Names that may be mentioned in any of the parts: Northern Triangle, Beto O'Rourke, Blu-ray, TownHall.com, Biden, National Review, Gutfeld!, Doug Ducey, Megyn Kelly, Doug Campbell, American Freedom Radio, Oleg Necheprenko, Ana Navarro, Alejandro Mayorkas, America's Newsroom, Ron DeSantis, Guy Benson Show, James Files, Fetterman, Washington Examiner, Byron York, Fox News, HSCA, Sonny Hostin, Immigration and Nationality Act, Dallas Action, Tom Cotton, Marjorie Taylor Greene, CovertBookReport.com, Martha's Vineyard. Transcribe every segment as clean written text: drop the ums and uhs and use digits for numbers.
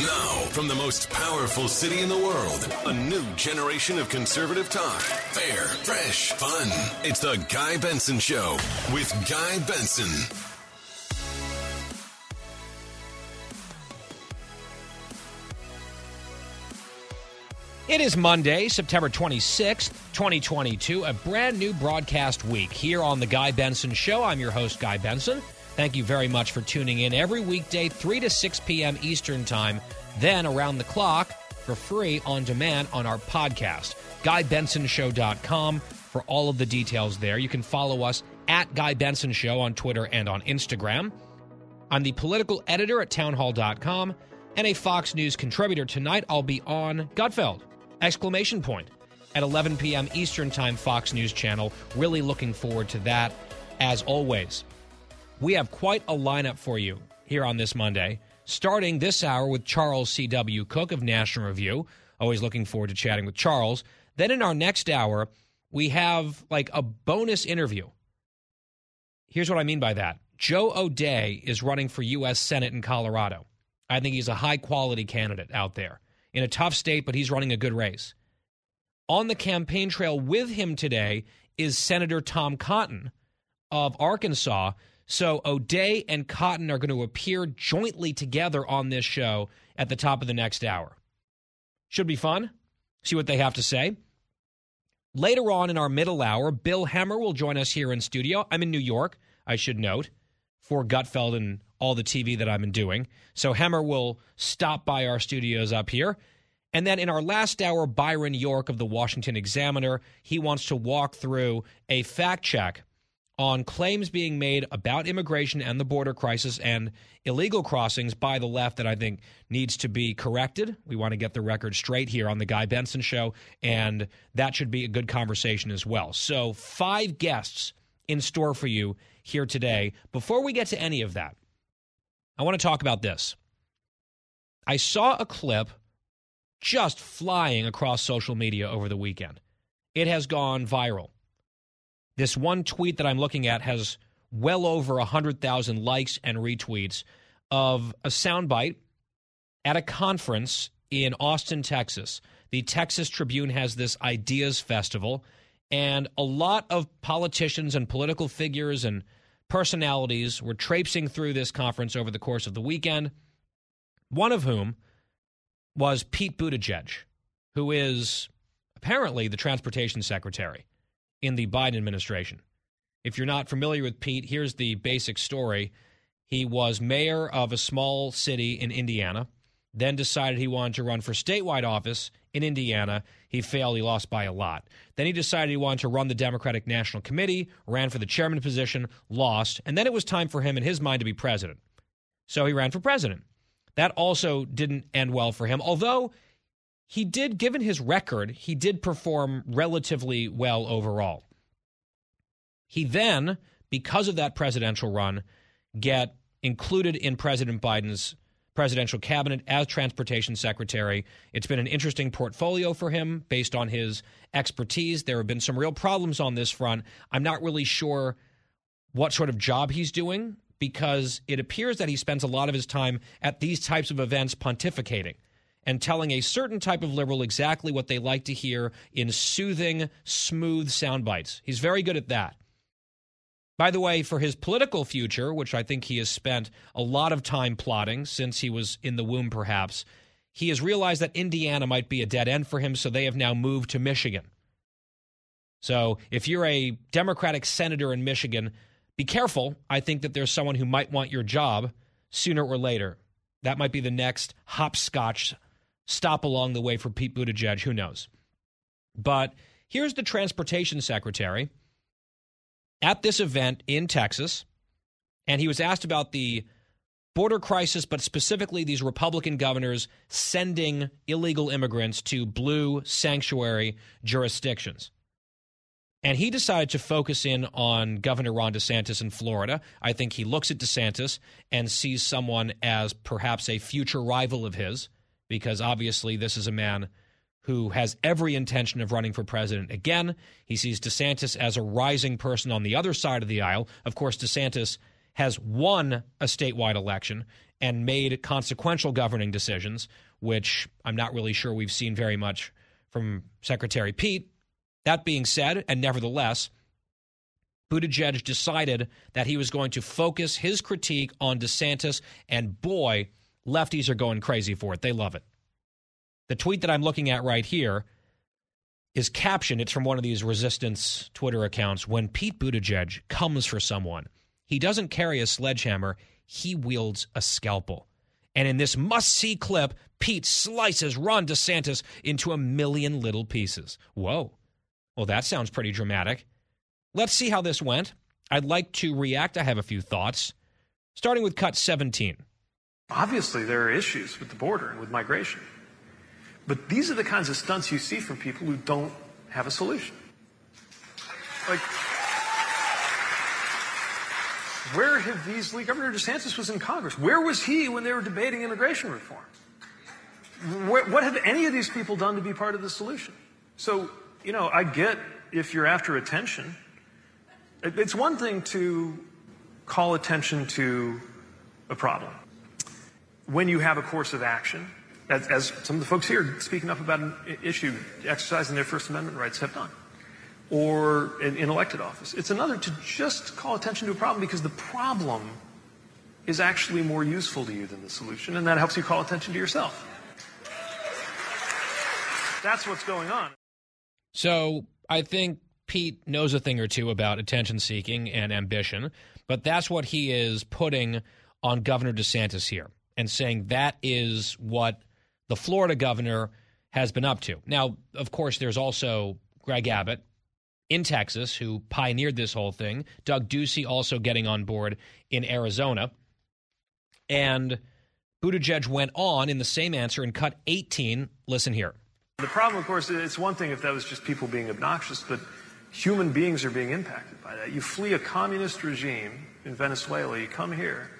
Now, from the most powerful city in the world, a new generation of conservative talk. Fair, fresh, fun. It's the Guy Benson Show with Guy Benson. It is Monday, September 26th, 2022, a brand new broadcast week here on the Guy Benson Show. I'm your host, Guy Benson. Thank you very much for tuning in every weekday, 3 to 6 p.m. Eastern Time, then around the clock for free on demand on our podcast, GuyBensonShow.com, for all of the details there. You can follow us at Guy Benson Show on Twitter and on Instagram. I'm the political editor at TownHall.com and a Fox News contributor. Tonight, I'll be on Gutfeld! At 11 p.m. Eastern Time, Fox News Channel. Really looking forward to that, as always. We have quite a lineup for you here on this Monday, starting this hour with Charles C.W. Cook of National Review. Always looking forward to chatting with Charles. Then in our next hour, we have like a bonus interview. Here's what I mean by that. Joe O'Dea is running for U.S. Senate in Colorado. I think he's a high-quality candidate out there in a tough state, but he's running a good race. On the campaign trail with him today is Senator Tom Cotton of Arkansas. So O'Dea and Cotton are going to appear jointly together on this show at the top of the next hour. Should be fun. See what they have to say. Later on in our middle hour, Bill Hemmer will join us here in studio. I'm in New York, I should note, for Gutfeld and all the TV that I've been doing. So Hemmer will stop by our studios up here. And then in our last hour, Byron York of the Washington Examiner, he wants to walk through a fact check on claims being made about immigration and the border crisis and illegal crossings by the left that I think needs to be corrected. We want to get the record straight here on the Guy Benson Show, and that should be a good conversation as well. So 5 guests in store for you here today. Before we get to any of that, I want to talk about this. I saw a clip just flying across social media over the weekend. It has gone viral. This one tweet that I'm looking at has well over 100,000 likes and retweets of a soundbite at a conference in Austin, Texas. The Texas Tribune has this Ideas Festival, and a lot of politicians and political figures and personalities were traipsing through this conference over the course of the weekend, one of whom was Pete Buttigieg, who is apparently the transportation secretary in the Biden administration. If you're not familiar with Pete, here's the basic story. He was mayor of a small city in Indiana, then decided he wanted to run for statewide office in Indiana. He failed. He lost by a lot. Then he decided he wanted to run the Democratic National Committee, ran for the chairman position, lost, and then it was time for him, in his mind, to be president. So he ran for president. That also didn't end well for him, although he did, given his record, he did perform relatively well overall. He then, because of that presidential run, get included in President Biden's presidential cabinet as transportation secretary. It's been an interesting portfolio for him based on his expertise. There have been some real problems on this front. I'm not really sure what sort of job he's doing because it appears that he spends a lot of his time at these types of events pontificating and telling a certain type of liberal exactly what they like to hear in soothing, smooth sound bites. He's very good at that. By the way, for his political future, which I think he has spent a lot of time plotting since he was in the womb perhaps, he has realized that Indiana might be a dead end for him, so they have now moved to Michigan. So if you're a Democratic senator in Michigan, be careful. I think that there's someone who might want your job sooner or later. That might be the next hopscotch stop along the way for Pete Buttigieg, who knows. But here's the transportation secretary at this event in Texas, and he was asked about the border crisis, but specifically these Republican governors sending illegal immigrants to blue sanctuary jurisdictions. And he decided to focus in on Governor Ron DeSantis in Florida. I think he looks at DeSantis and sees someone as perhaps a future rival of his, because obviously this is a man who has every intention of running for president again. He sees DeSantis as a rising person on the other side of the aisle. Of course, DeSantis has won a statewide election and made consequential governing decisions, which I'm not really sure we've seen very much from Secretary Pete. That being said, and nevertheless, Buttigieg decided that he was going to focus his critique on DeSantis, and boy, lefties are going crazy for it. They love it. The tweet that I'm looking at right here is captioned, it's from one of these resistance Twitter accounts, "When Pete Buttigieg comes for someone, he doesn't carry a sledgehammer, he wields a scalpel." And in this must-see clip, Pete slices Ron DeSantis into a million little pieces. Whoa. Well, that sounds pretty dramatic. Let's see how this went. I'd like to react. I have a few thoughts, starting with cut 17. Obviously, there are issues with the border and with migration. But these are the kinds of stunts you see from people who don't have a solution. Like, where have these leaked? Governor DeSantis was in Congress. Where was he when they were debating immigration reform? What have any of these people done to be part of the solution? So, you know, I get if you're after attention. It's one thing to call attention to a problem when you have a course of action, as some of the folks here speaking up about an issue, exercising their First Amendment rights, have done, or in elected office. It's another to just call attention to a problem because the problem is actually more useful to you than the solution, and that helps you call attention to yourself. That's what's going on. So I think Pete knows a thing or two about attention-seeking and ambition, but that's what he is putting on Governor DeSantis here and saying that is what the Florida governor has been up to. Now, of course, there's also Greg Abbott in Texas who pioneered this whole thing. Doug Ducey also getting on board in Arizona. And Buttigieg went on in the same answer in cut 18. Listen here. The problem, of course, it's one thing if that was just people being obnoxious, but human beings are being impacted by that. You flee a communist regime in Venezuela, you come here,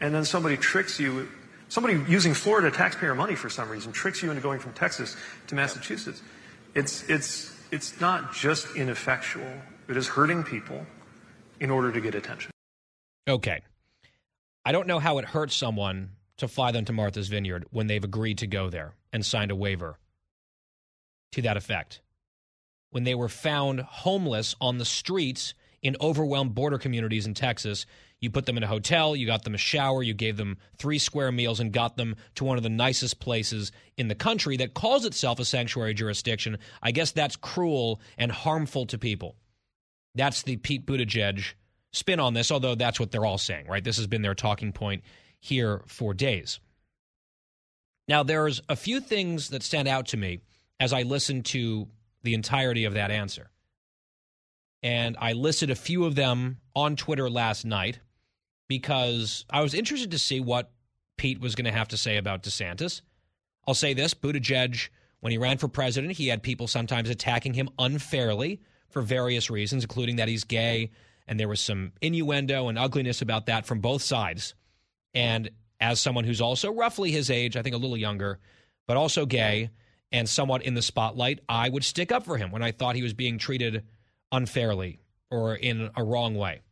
and then somebody tricks you, somebody using Florida taxpayer money for some reason, tricks you into going from Texas to Massachusetts. It's not just ineffectual. It is hurting people in order to get attention. Okay. I don't know how it hurts someone to fly them to Martha's Vineyard when they've agreed to go there and signed a waiver to that effect, when they were found homeless on the streets in overwhelmed border communities in Texas. You put them in a hotel, you got them a shower, you gave them 3 square meals and got them to one of the nicest places in the country that calls itself a sanctuary jurisdiction. I guess that's cruel and harmful to people. That's the Pete Buttigieg spin on this, although that's what they're all saying, right? This has been their talking point here for days. Now, there's a few things that stand out to me as I listened to the entirety of that answer. And I listed a few of them on Twitter last night because I was interested to see what Pete was going to have to say about DeSantis. I'll say this, Buttigieg, when he ran for president, he had people sometimes attacking him unfairly for various reasons, including that he's gay, and there was some innuendo and ugliness about that from both sides. And as someone who's also roughly his age, I think a little younger, but also gay and somewhat in the spotlight, I would stick up for him when I thought he was being treated unfairly or in a wrong way.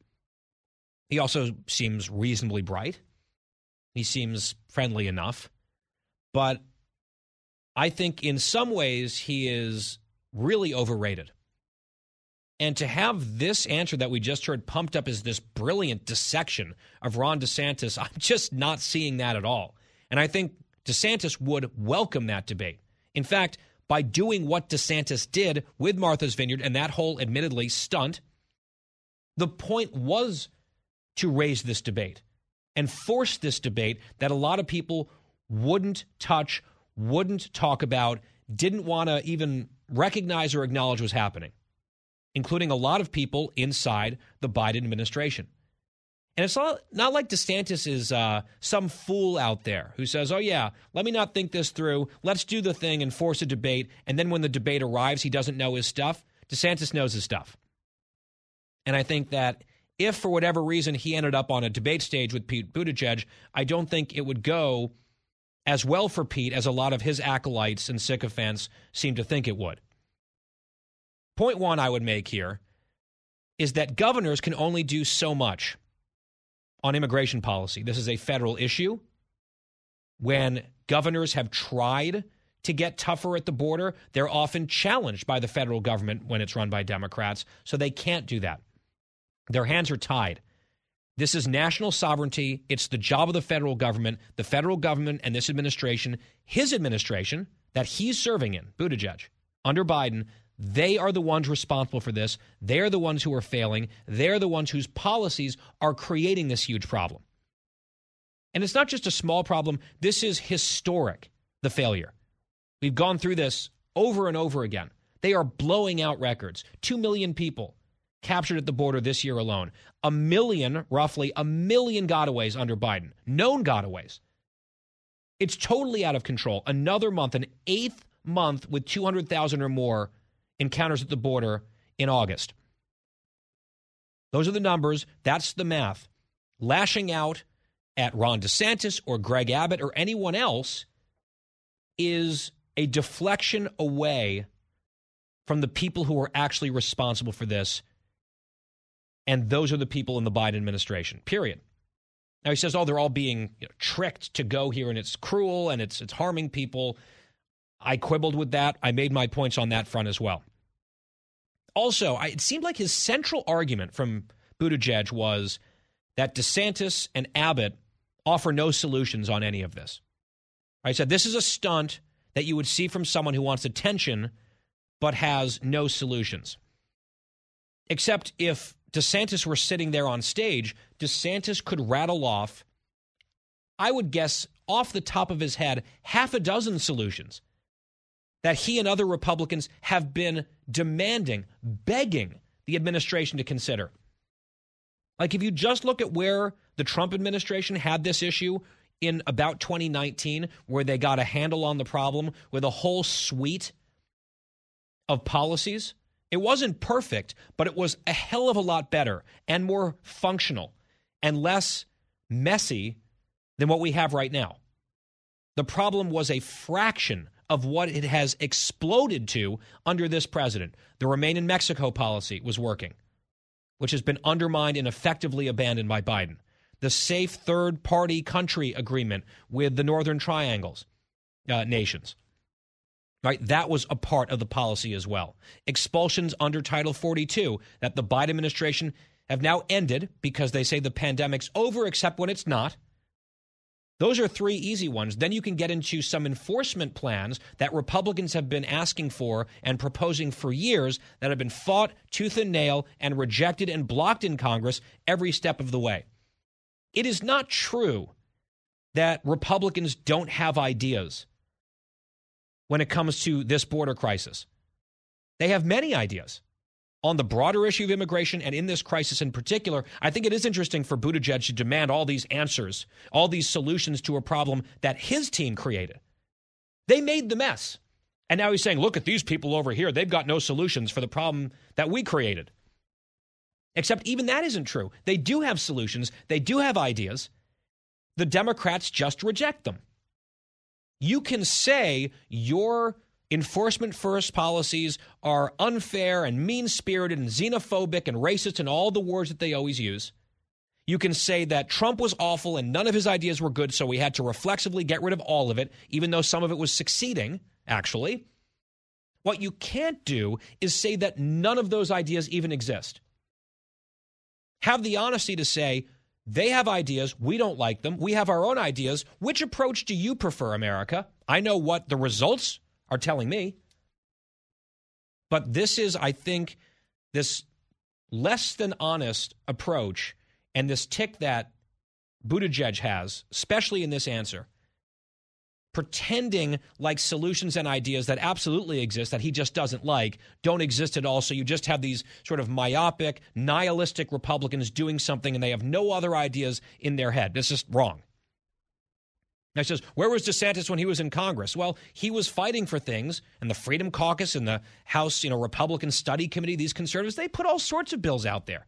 He also seems reasonably bright. He seems friendly enough. But I think in some ways he is really overrated. And to have this answer that we just heard pumped up as this brilliant dissection of Ron DeSantis, I'm just not seeing that at all. And I think DeSantis would welcome that debate. In fact, by doing what DeSantis did with Martha's Vineyard and that whole admittedly stunt, the point was to raise this debate and force this debate that a lot of people wouldn't touch, wouldn't talk about, didn't want to even recognize or acknowledge was happening, including a lot of people inside the Biden administration. And it's not like DeSantis is some fool out there who says, oh, yeah, let me not think this through. Let's do the thing and force a debate. And then when the debate arrives, he doesn't know his stuff. DeSantis knows his stuff. And I think that if for whatever reason he ended up on a debate stage with Pete Buttigieg, I don't think it would go as well for Pete as a lot of his acolytes and sycophants seem to think it would. Point one I would make here is that governors can only do so much on immigration policy. This is a federal issue. When governors have tried to get tougher at the border, they're often challenged by the federal government when it's run by Democrats, so they can't do that. Their hands are tied. This is national sovereignty. It's the job of the federal government. The federal government and this administration, his administration that he's serving in, Buttigieg, under Biden, they are the ones responsible for this. They are the ones who are failing. They are the ones whose policies are creating this huge problem. And it's not just a small problem. This is historic, the failure. We've gone through this over and over again. They are blowing out records. 2 million people captured at the border this year alone. Roughly a million gotaways under Biden. Known gotaways. It's totally out of control. Another month, an eighth month with 200,000 or more encounters at the border in August. Those are the numbers. That's the math. Lashing out at Ron DeSantis or Greg Abbott or anyone else is a deflection away from the people who are actually responsible for this. And those are the people in the Biden administration, period. Now, he says, oh, they're all being tricked to go here, and it's cruel, and it's harming people. I quibbled with that. I made my points on that front as well. Also, it seemed like his central argument from Buttigieg was that DeSantis and Abbott offer no solutions on any of this. I said, this is a stunt that you would see from someone who wants attention but has no solutions. Except if DeSantis were sitting there on stage, DeSantis could rattle off, I would guess off the top of his head, half a dozen solutions that he and other Republicans have been demanding, begging the administration to consider. Like if you just look at where the Trump administration had this issue in about 2019, where they got a handle on the problem with a whole suite of policies, it wasn't perfect, but it was a hell of a lot better and more functional and less messy than what we have right now. The problem was a fraction of what it has exploded to under this president. The Remain in Mexico policy was working, which has been undermined and effectively abandoned by Biden. The safe third-party country agreement with the Northern Triangles nations. Right, that was a part of the policy as well. Expulsions under Title 42 that the Biden administration have now ended because they say the pandemic's over, except when it's not. Those are three easy ones. Then you can get into some enforcement plans that Republicans have been asking for and proposing for years that have been fought tooth and nail and rejected and blocked in Congress every step of the way. It is not true that Republicans don't have ideas when it comes to this border crisis. They have many ideas on the broader issue of immigration and in this crisis in particular. I think it is interesting for Buttigieg to demand all these answers, all these solutions to a problem that his team created. They made the mess. And now he's saying, look at these people over here. They've got no solutions for the problem that we created. Except even that isn't true. They do have solutions. They do have ideas. The Democrats just reject them. You can say your enforcement-first policies are unfair and mean-spirited and xenophobic and racist and all the words that they always use. You can say that Trump was awful and none of his ideas were good, so we had to reflexively get rid of all of it, even though some of it was succeeding, actually. What you can't do is say that none of those ideas even exist. Have the honesty to say, they have ideas. We don't like them. We have our own ideas. Which approach do you prefer, America? I know what the results are telling me. But this is, I think, this less than honest approach and this tick that Buttigieg has, especially in this answer, pretending like solutions and ideas that absolutely exist that he just doesn't like don't exist at all. So you just have these sort of myopic, nihilistic Republicans doing something and they have no other ideas in their head. That's just wrong. I says, where was DeSantis when he was in Congress? Well, he was fighting for things, and the Freedom Caucus and the House, Republican Study Committee, these conservatives, they put all sorts of bills out there.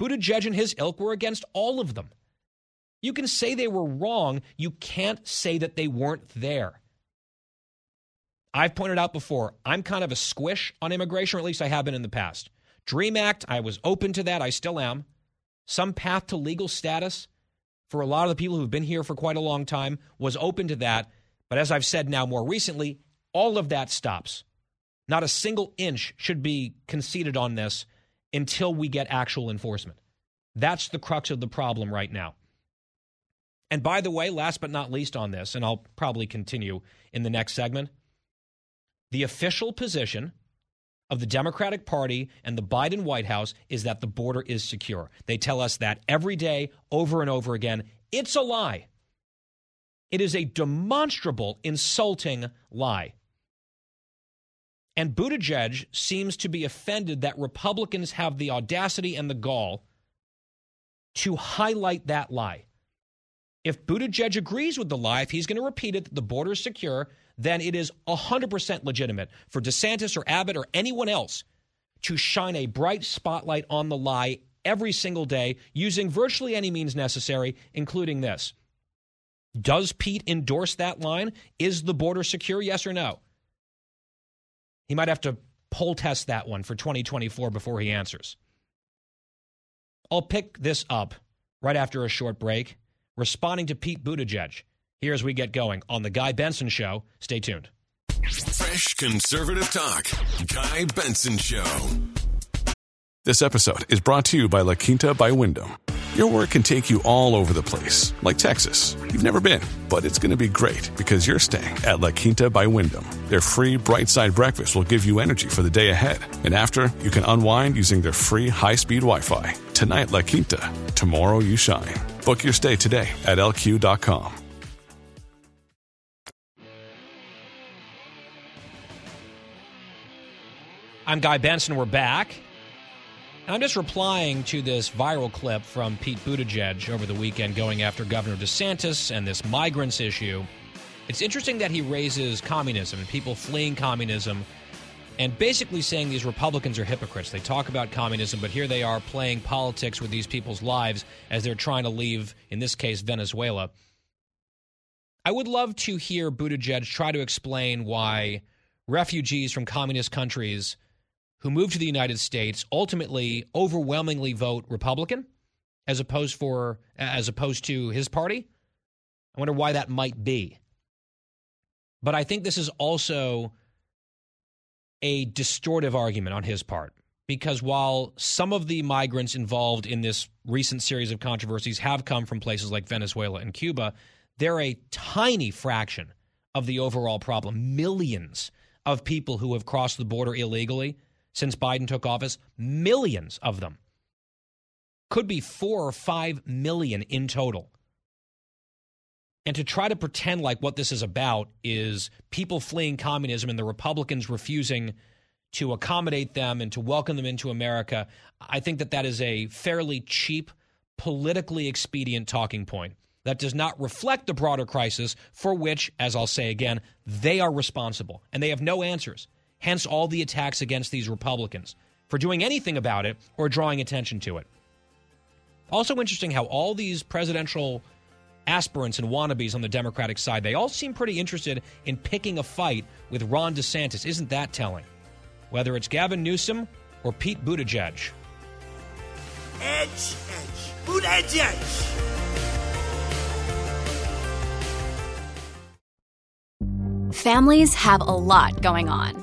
Buttigieg and his ilk were against all of them. You can say they were wrong. You can't say that they weren't there. I've pointed out before, I'm kind of a squish on immigration, or at least I have been in the past. DREAM Act, I was open to that. I still am. Some path to legal status for a lot of the people who've been here for quite a long time, was open to that. But as I've said now more recently, all of that stops. Not a single inch should be conceded on this until we get actual enforcement. That's the crux of the problem right now. And by the way, last but not least on this, and I'll probably continue in the next segment, the official position of the Democratic Party and the Biden White House is that the border is secure. They tell us that every day, over and over again. It's a lie. It is a demonstrable, insulting lie. And Buttigieg seems to be offended that Republicans have the audacity and the gall to highlight that lie. If Buttigieg agrees with the lie, if he's going to repeat it, that the border is secure, then it is 100% legitimate for DeSantis or Abbott or anyone else to shine a bright spotlight on the lie every single day using virtually any means necessary, including this. Does Pete endorse that line? Is the border secure? Yes or no? He might have to poll test that one for 2024 before he answers. I'll pick this up right after a short break, responding to Pete Buttigieg. Here as we get going on The Guy Benson Show. Stay tuned. Fresh conservative talk. Guy Benson Show. This episode is brought to you by La Quinta by Wyndham. Your work can take you all over the place, like Texas. You've never been, but it's going to be great because you're staying at La Quinta by Wyndham. Their free bright side breakfast will give you energy for the day ahead. And after, you can unwind using their free high-speed Wi-Fi. Tonight, La Quinta. Tomorrow, you shine. Book your stay today at LQ.com. I'm Guy Benson. We're back. And I'm just replying to this viral clip from Pete Buttigieg over the weekend going after Governor DeSantis and this migrants issue. It's interesting that he raises communism and people fleeing communism and basically saying these Republicans are hypocrites. They talk about communism, but here they are playing politics with these people's lives as they're trying to leave, in this case, Venezuela. I would love to hear Buttigieg try to explain why refugees from communist countries who moved to the United States ultimately overwhelmingly vote Republican as opposed to his party. I wonder why that might be. But I think this is also a distortive argument on his part, because while some of the migrants involved in this recent series of controversies have come from places like Venezuela and Cuba, they're a tiny fraction of the overall problem. Millions of people who have crossed the border illegally since Biden took office, millions of them, could be 4 or 5 million in total. And to try to pretend like what this is about is people fleeing communism and the Republicans refusing to accommodate them and to welcome them into America, I think that is a fairly cheap, politically expedient talking point that does not reflect the broader crisis for which, as I'll say again, they are responsible and they have no answers. Hence all the attacks against these Republicans for doing anything about it or drawing attention to it. Also interesting how all these presidential aspirants and wannabes on the Democratic side, they all seem pretty interested in picking a fight with Ron DeSantis. Isn't that telling? Whether it's Gavin Newsom or Pete Buttigieg. Edge, Buttigieg. Families have a lot going on.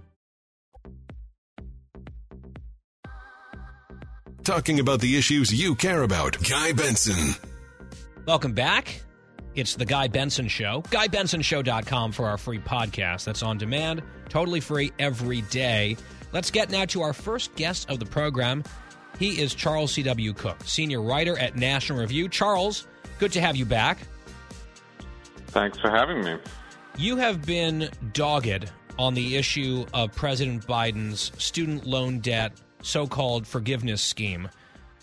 talking about the issues you care about. Guy Benson. Welcome back. It's the Guy Benson Show. GuyBensonShow.com for our free podcast. That's on demand, totally free every day. Let's get now to our first guest of the program. He is Charles C.W. Cook, senior writer at National Review. Charles, good to have you back. Thanks for having me. You have been dogged on the issue of President Biden's student loan debt so-called forgiveness scheme.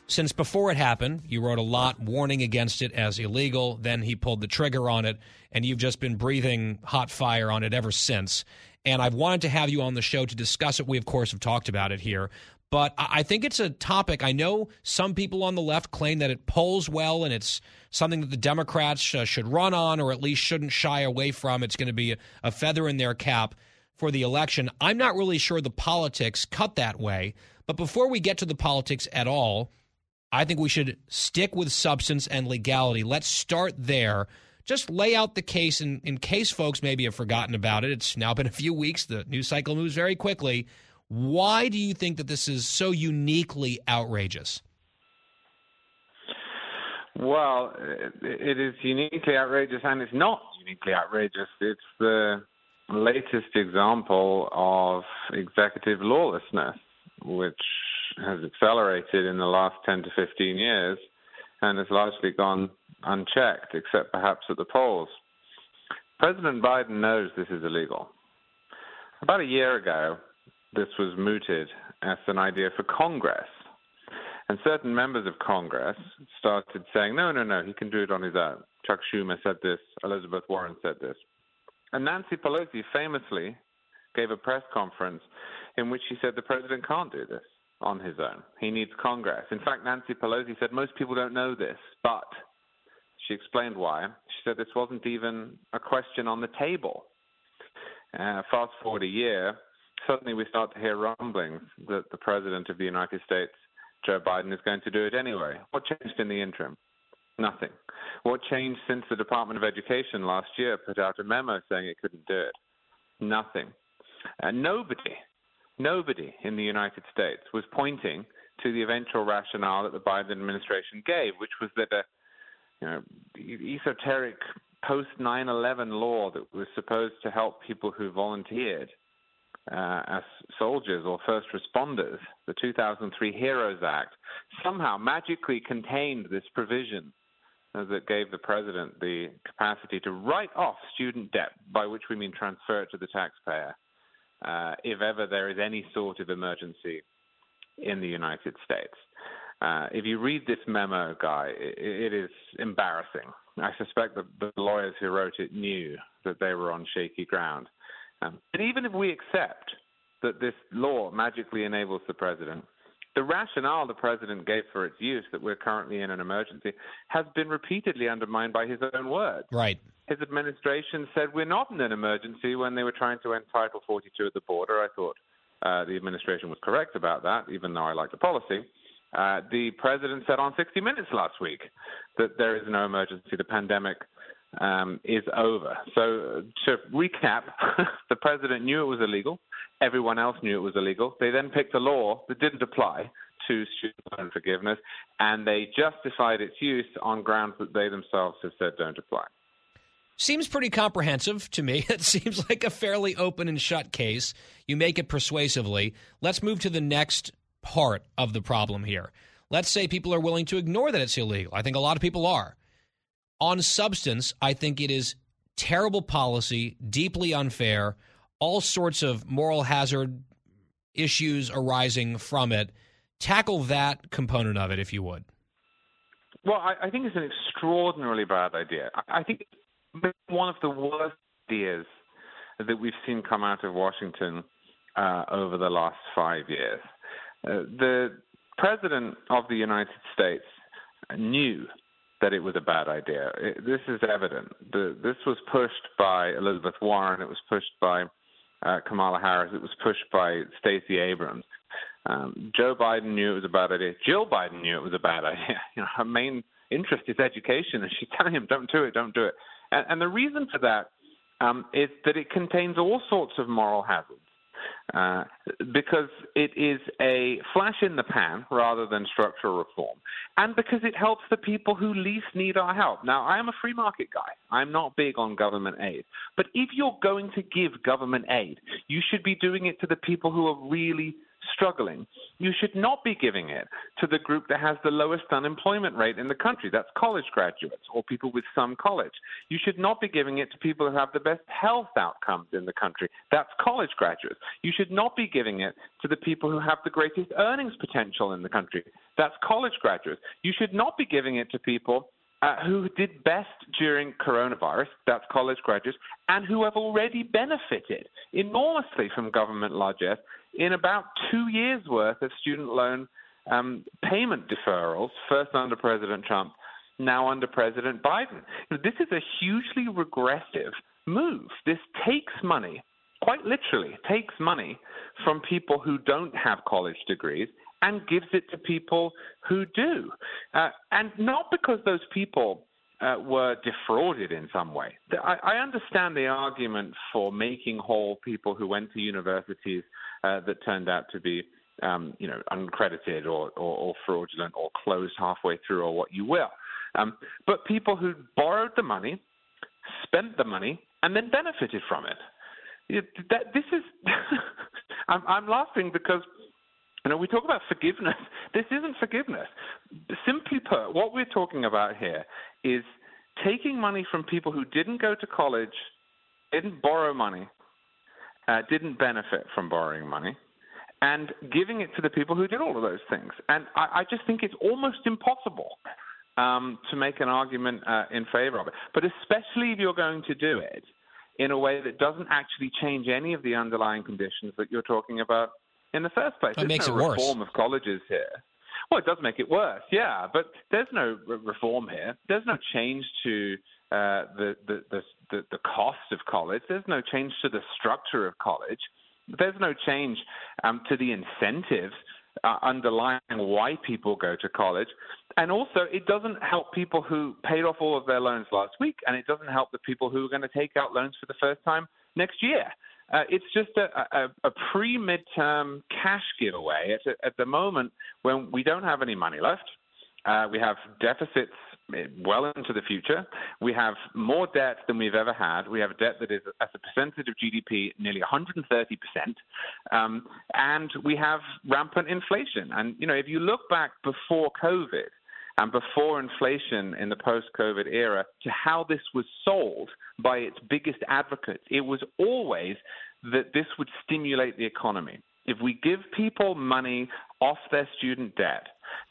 Since before it happened, you wrote a lot warning against it as illegal. Then he pulled the trigger on it, and you've just been breathing hot fire on it ever since. And I've wanted to have you on the show to discuss it. We, of course, have talked about it here. But I think it's a topic. I know some people on the left claim that it polls well and it's something that the Democrats should run on, or at least shouldn't shy away from. It's going to be a feather in their cap for the election. I'm not really sure the politics cut that way. But before we get to the politics at all, I think we should stick with substance and legality. Let's start there. Just lay out the case in case folks maybe have forgotten about it. It's now been a few weeks. The news cycle moves very quickly. Why do you think that this is so uniquely outrageous? Well, it is uniquely outrageous, and it's not uniquely outrageous. It's the latest example of executive lawlessness, which has accelerated in the last 10 to 15 years and has largely gone unchecked, except perhaps at the polls. President Biden knows this is illegal. About a year ago, this was mooted as an idea for Congress. And certain members of Congress started saying, no, he can do it on his own. Chuck Schumer said this. Elizabeth Warren said this. And Nancy Pelosi famously gave a press conference in which she said the president can't do this on his own. He needs Congress. In fact, Nancy Pelosi said most people don't know this, but she explained why. She said this wasn't even a question on the table. Fast forward a year, suddenly we start to hear rumblings that the president of the United States, Joe Biden, is going to do it anyway. What changed in the interim? Nothing. What changed since the Department of Education last year put out a memo saying it couldn't do it? Nothing. And nobody in the United States was pointing to the eventual rationale that the Biden administration gave, which was that esoteric post-9/11 law that was supposed to help people who volunteered as soldiers or first responders, the 2003 HEROES Act, somehow magically contained this provision that gave the president the capacity to write off student debt, by which we mean transfer it to the taxpayer, if ever there is any sort of emergency in the United States. If you read this memo, Guy, it is embarrassing. I suspect that the lawyers who wrote it knew that they were on shaky ground. But even if we accept that this law magically enables the president, the rationale the president gave for its use, that we're currently in an emergency, has been repeatedly undermined by his own words. Right. His administration said we're not in an emergency when they were trying to end Title 42 at the border. I thought the administration was correct about that, even though I like the policy. The president said on 60 Minutes last week that there is no emergency. The pandemic is over. So to recap, the president knew it was illegal. Everyone else knew it was illegal. They then picked a law that didn't apply to student loan forgiveness, and they justified its use on grounds that they themselves have said don't apply. Seems pretty comprehensive to me. It seems like a fairly open and shut case. You make it persuasively. Let's move to the next part of the problem here. Let's say people are willing to ignore that it's illegal. I think a lot of people are. On substance, I think it is terrible policy, deeply unfair, all sorts of moral hazard issues arising from it. Tackle that component of it, if you would. Well, I think it's an extraordinarily bad idea. I think it's one of the worst ideas that we've seen come out of Washington over the last 5 years. The president of the United States knew that it was a bad idea. This is evident. This was pushed by Elizabeth Warren. It was pushed by Kamala Harris. It was pushed by Stacey Abrams. Joe Biden knew it was a bad idea. Jill Biden knew it was a bad idea. Her main interest is education, and she's telling him, don't do it. And the reason for that is that it contains all sorts of moral hazards. Because it is a flash in the pan rather than structural reform, and because it helps the people who least need our help. Now, I am a free market guy. I'm not big on government aid. But if you're going to give government aid, you should be doing it to the people who are really struggling. You should not be giving it to the group that has the lowest unemployment rate in the country. That's college graduates or people with some college. You should not be giving it to people who have the best health outcomes in the country. That's college graduates. You should not be giving it to the people who have the greatest earnings potential in the country. That's college graduates. You should not be giving it to people who did best during coronavirus, that's college graduates, and who have already benefited enormously from government largesse in about 2 years' worth of student loan payment deferrals, first under President Trump, now under President Biden. This is a hugely regressive move. This takes money, quite literally takes money from people who don't have college degrees and gives it to people who do. And not because those people were defrauded in some way. I understand the argument for making whole people who went to universities that turned out to be uncredited or fraudulent or closed halfway through or what you will. But people who borrowed the money, spent the money, and then benefited from it. I'm laughing because we talk about forgiveness. This isn't forgiveness. Simply put, what we're talking about here is taking money from people who didn't go to college, didn't borrow money, didn't benefit from borrowing money, and giving it to the people who did all of those things. And I just think it's almost impossible to make an argument in favor of it. But especially if you're going to do it in a way that doesn't actually change any of the underlying conditions that you're talking about in the first place. It makes it worse. There's no reform of colleges here. Well, it does make it worse, yeah, but there's no reform here. There's no change to the cost of college. There's no change to the structure of college. There's no change to the incentives underlying why people go to college. And also, it doesn't help people who paid off all of their loans last week, and it doesn't help the people who are going to take out loans for the first time next year. It's just a pre-midterm cash giveaway at the moment when we don't have any money left. We have deficits well into the future. We have more debt than we've ever had. We have debt that is, as a percentage of GDP, nearly 130%. And we have rampant inflation. And, if you look back before COVID and before inflation in the post-COVID era to how this was sold by its biggest advocates, it was always that this would stimulate the economy. If we give people money off their student debt,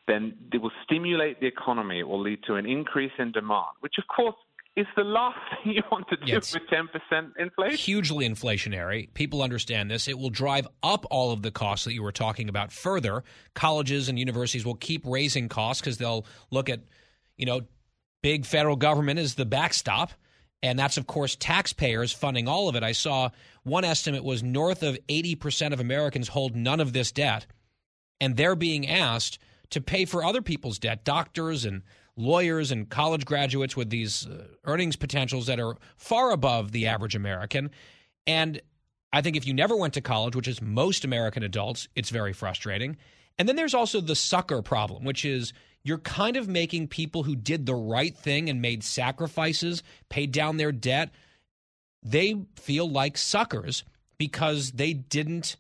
then it will stimulate the economy. It will lead to an increase in demand, which, of course, is the last thing you want to do with 10% inflation. Hugely inflationary. People understand this. It will drive up all of the costs that you were talking about further. Colleges and universities will keep raising costs because they'll look at, big federal government as the backstop. And that's, of course, taxpayers funding all of it. I saw one estimate was north of 80% of Americans hold none of this debt. And they're being asked to pay for other people's debt, doctors and lawyers and college graduates with these earnings potentials that are far above the average American. And I think if you never went to college, which is most American adults, it's very frustrating. And then there's also the sucker problem, which is you're kind of making people who did the right thing and made sacrifices, paid down their debt, they feel like suckers because they didn't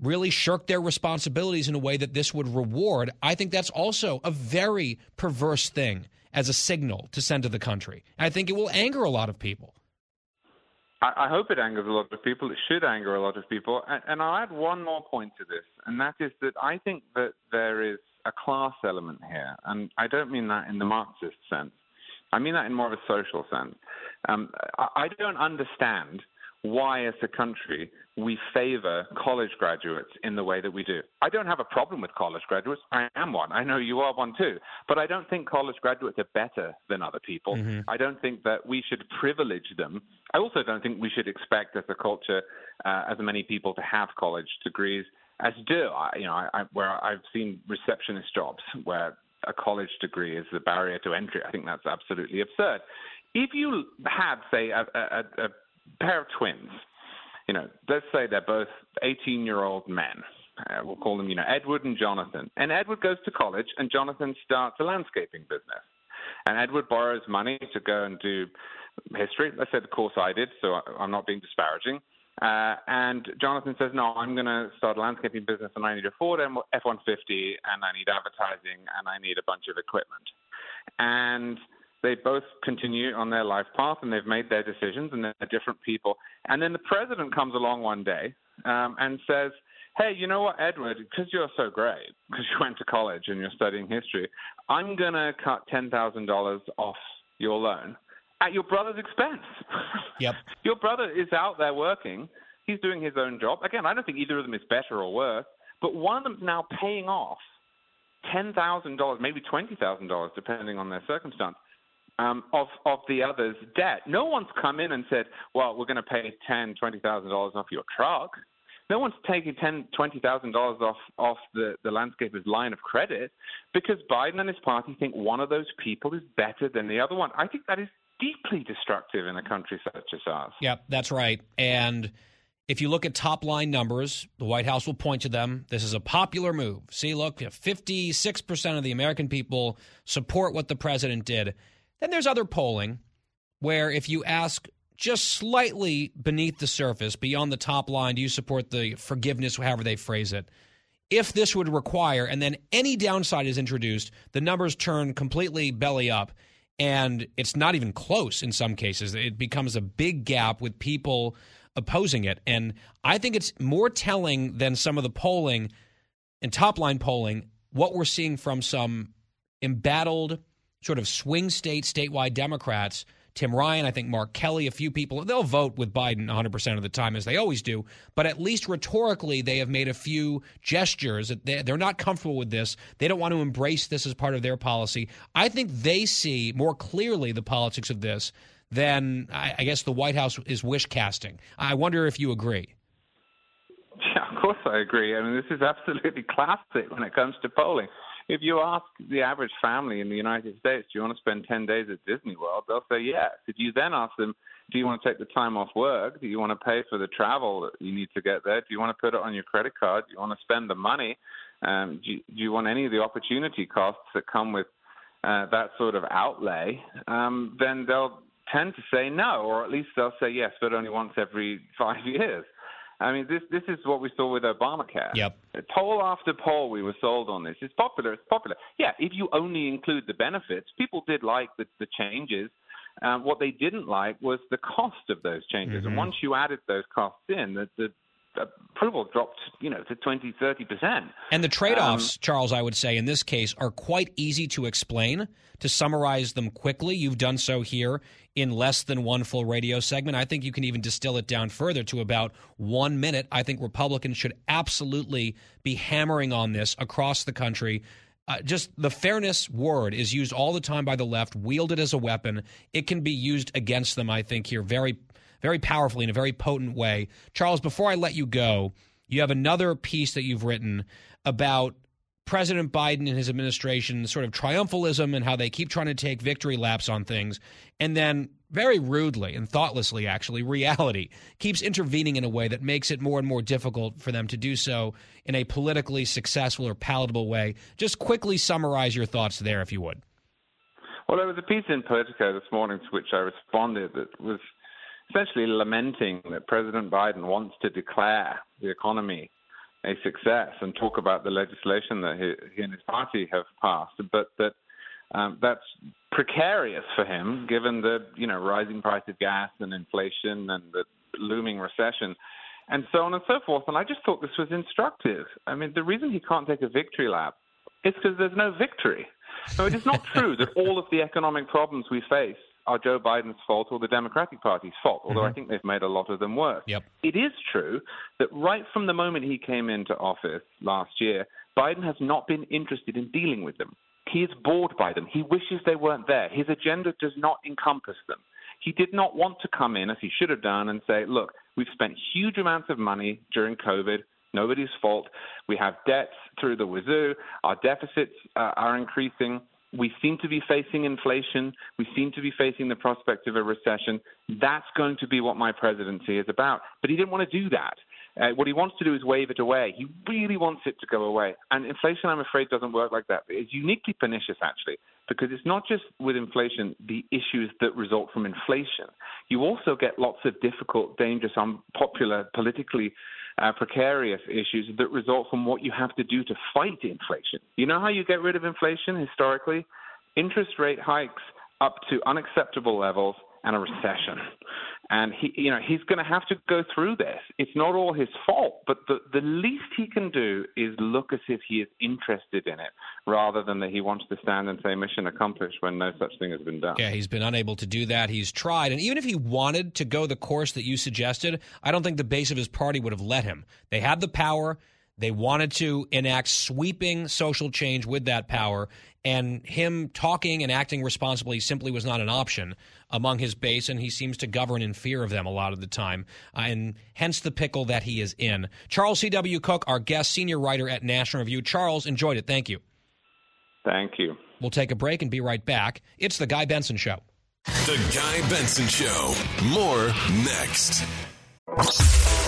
really shirk their responsibilities in a way that this would reward. I think that's also a very perverse thing as a signal to send to the country. I think it will anger a lot of people. I hope it angers a lot of people. It should anger a lot of people. And I'll add one more point to this, and that is that I think that there is a class element here. And I don't mean that in the Marxist sense. I mean that in more of a social sense. I don't understand why, as a country, we favor college graduates in the way that we do. I don't have a problem with college graduates. I am one. I know you are one too. But I don't think college graduates are better than other people. Mm-hmm. I don't think that we should privilege them. I also don't think we should expect, as a culture, as many people to have college degrees as do. Where I've seen receptionist jobs where a college degree is the barrier to entry. I think that's absolutely absurd. If you had, say, a pair of twins you know, let's say they're both 18-year-old men. We'll call them, you know, Edward and Jonathan. And Edward goes to college, and Jonathan starts a landscaping business. And Edward borrows money to go and do history. Let's say the course I did, so I'm not being disparaging. And Jonathan says, no, I'm going to start a landscaping business, and I need a Ford F-150, and I need advertising, and I need a bunch of equipment. And they both continue on their life path, and they've made their decisions, and they're different people. And then the president comes along one day and says, hey, you know what, Edward, because you're so great, because you went to college and you're studying history, I'm going to cut $10,000 off your loan at your brother's expense. Yep. Your brother is out there working. He's doing his own job. Again, I don't think either of them is better or worse, but one of them's now paying off $10,000, maybe $20,000, depending on their circumstance, of the other's debt. No one's come in and said, well, we're going to pay $10,000, $20,000 off your truck. No one's taking $10,000, $20,000 off the landscaper's line of credit because Biden and his party think one of those people is better than the other one. I think that is deeply destructive in a country such as ours. Yep, that's right. And if you look at top-line numbers, the White House will point to them. This is a popular move. See, look, 56% of the American people support what the president did. Then there's other polling where if you ask – just slightly beneath the surface, beyond the top line, do you support the forgiveness, however they phrase it? If this would require, and then any downside is introduced, the numbers turn completely belly up, and it's not even close in some cases. It becomes a big gap with people opposing it. And I think it's more telling than some of the polling and top-line polling, what we're seeing from some embattled sort of swing state, statewide Democrats – Tim Ryan, I think Mark Kelly, a few people, they'll vote with Biden 100% of the time, as they always do. But at least rhetorically, they have made a few gestures that they're not comfortable with this. They don't want to embrace this as part of their policy. I think they see more clearly the politics of this than, I guess, the White House is wish-casting. I wonder if you agree. Yeah, of course I agree. I mean, this is absolutely classic when it comes to polling. If you ask the average family in the United States, do you want to spend 10 days at Disney World? They'll say yes. If you then ask them, do you want to take the time off work? Do you want to pay for the travel that you need to get there? Do you want to put it on your credit card? Do you want to spend the money? Do you want any of the opportunity costs that come with that sort of outlay? Then they'll tend to say no, or at least they'll say yes, but only once every 5 years. I mean, this is what we saw with Obamacare. Yep. Poll after poll, we were sold on this. It's popular. It's popular. Yeah, if you only include the benefits, people did like the changes. What they didn't like was the cost of those changes. Mm-hmm. And once you added those costs in, the approval dropped, you know, to 20%, 30%. And the trade-offs, Charles, I would say in this case are quite easy to explain. To summarize them quickly, you've done so here in less than one full radio segment. I think you can even distill it down further to about 1 minute. I think Republicans should absolutely be hammering on this across the country. Just the fairness word is used all the time by the left, wielded as a weapon. It can be used against them, I think, here very powerfully in a very potent way. Charles, before I let you go, you have another piece that you've written about President Biden and his administration, sort of triumphalism and how they keep trying to take victory laps on things. And then very rudely and thoughtlessly, actually, reality keeps intervening in a way that makes it more and more difficult for them to do so in a politically successful or palatable way. Just quickly summarize your thoughts there, if you would. Well, there was a piece in Politico this morning to which I responded that was essentially lamenting that President Biden wants to declare the economy a success and talk about the legislation that he and his party have passed, but that that's precarious for him given the, you know, rising price of gas and inflation and the looming recession and so on and so forth. And I just thought this was instructive. I mean, the reason he can't take a victory lap is because there's no victory. So it is not true that all of the economic problems we face are Joe Biden's fault or the Democratic Party's fault, although I think they've made a lot of them worse. Yep. It is true that right from the moment he came into office last year, Biden has not been interested in dealing with them. He is bored by them. He wishes they weren't there. His agenda does not encompass them. He did not want to come in, as he should have done, and say, look, we've spent huge amounts of money during COVID. Nobody's fault. We have debts through the wazoo. Our deficits are increasing. We seem to be facing inflation. We seem to be facing the prospect of a recession. That's going to be what my presidency is about. But he didn't want to do that. What he wants to do is wave it away. He really wants it to go away. And inflation, I'm afraid, doesn't work like that. It's uniquely pernicious, actually, because it's not just with inflation, the issues that result from inflation. You also get lots of difficult, dangerous, unpopular, politically precarious issues that result from what you have to do to fight inflation. You know how you get rid of inflation historically? Interest rate hikes up to unacceptable levels and a recession. And he's going to have to go through this. It's not all his fault, but the least he can do is look as if he is interested in it, rather than that he wants to stand and say mission accomplished when no such thing has been done. Yeah, he's been unable to do that. He's tried. And even if he wanted to go the course that you suggested, I don't think the base of his party would have let him. They had the power. They wanted to enact sweeping social change with that power, and him talking and acting responsibly simply was not an option among his base, and he seems to govern in fear of them a lot of the time, and hence the pickle that he is in. Charles C.W. Cook, our guest, senior writer at National Review. Charles, enjoyed it. Thank you. Thank you. We'll take a break and be right back. It's The Guy Benson Show. The Guy Benson Show. More next.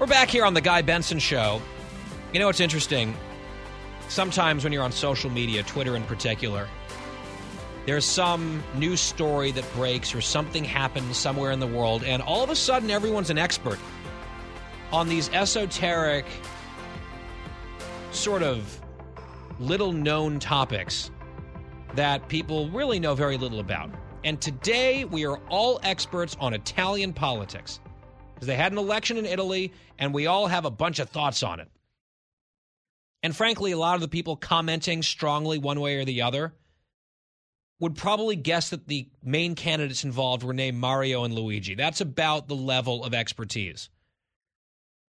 We're back here on The Guy Benson Show. You know, it's interesting. Sometimes when you're on social media, Twitter in particular, there's some news story that breaks or something happens somewhere in the world, and all of a sudden everyone's an expert on these esoteric, sort of little-known topics that people really know very little about. And today we are all experts on Italian politics because they had an election in Italy, and we all have a bunch of thoughts on it. And frankly, a lot of the people commenting strongly one way or the other would probably guess that the main candidates involved were named Mario and Luigi. That's about the level of expertise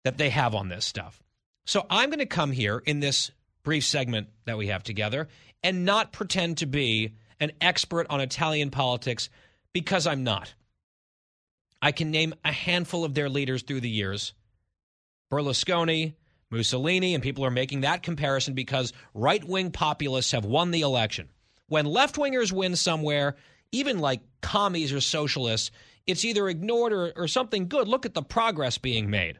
that they have on this stuff. So I'm going to come here in this brief segment that we have together and not pretend to be an expert on Italian politics because I'm not. I can name a handful of their leaders through the years. Berlusconi, Mussolini, and people are making that comparison because right-wing populists have won the election. When left-wingers win somewhere, even like commies or socialists, it's either ignored or something good. Look at the progress being made.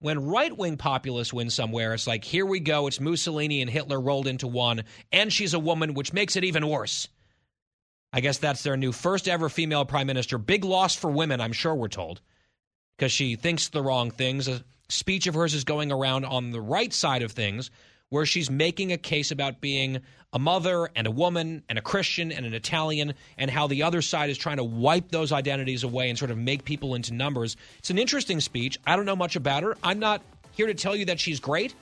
When right-wing populists win somewhere, it's like, here we go, it's Mussolini and Hitler rolled into one, and she's a woman, which makes it even worse. I guess that's their new first-ever female prime minister. Big loss for women, I'm sure we're told, because she thinks the wrong things. A speech of hers is going around on the right side of things, where she's making a case about being a mother and a woman and a Christian and an Italian and how the other side is trying to wipe those identities away and sort of make people into numbers. It's an interesting speech. I don't know much about her. I'm not here to tell you that she's great.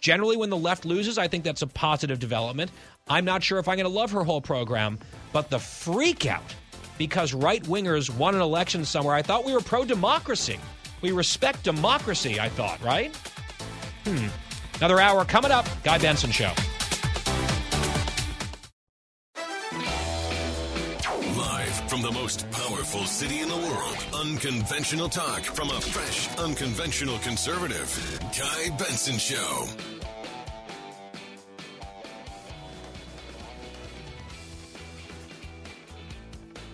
Generally, when the left loses, I think that's a positive development. I'm not sure if I'm going to love her whole program, but the freak out because right-wingers won an election somewhere. I thought we were pro-democracy. We respect democracy, I thought, right? Another hour coming up, Guy Benson Show. Live from the most powerful city in the world, unconventional talk from a fresh, unconventional conservative, Guy Benson Show.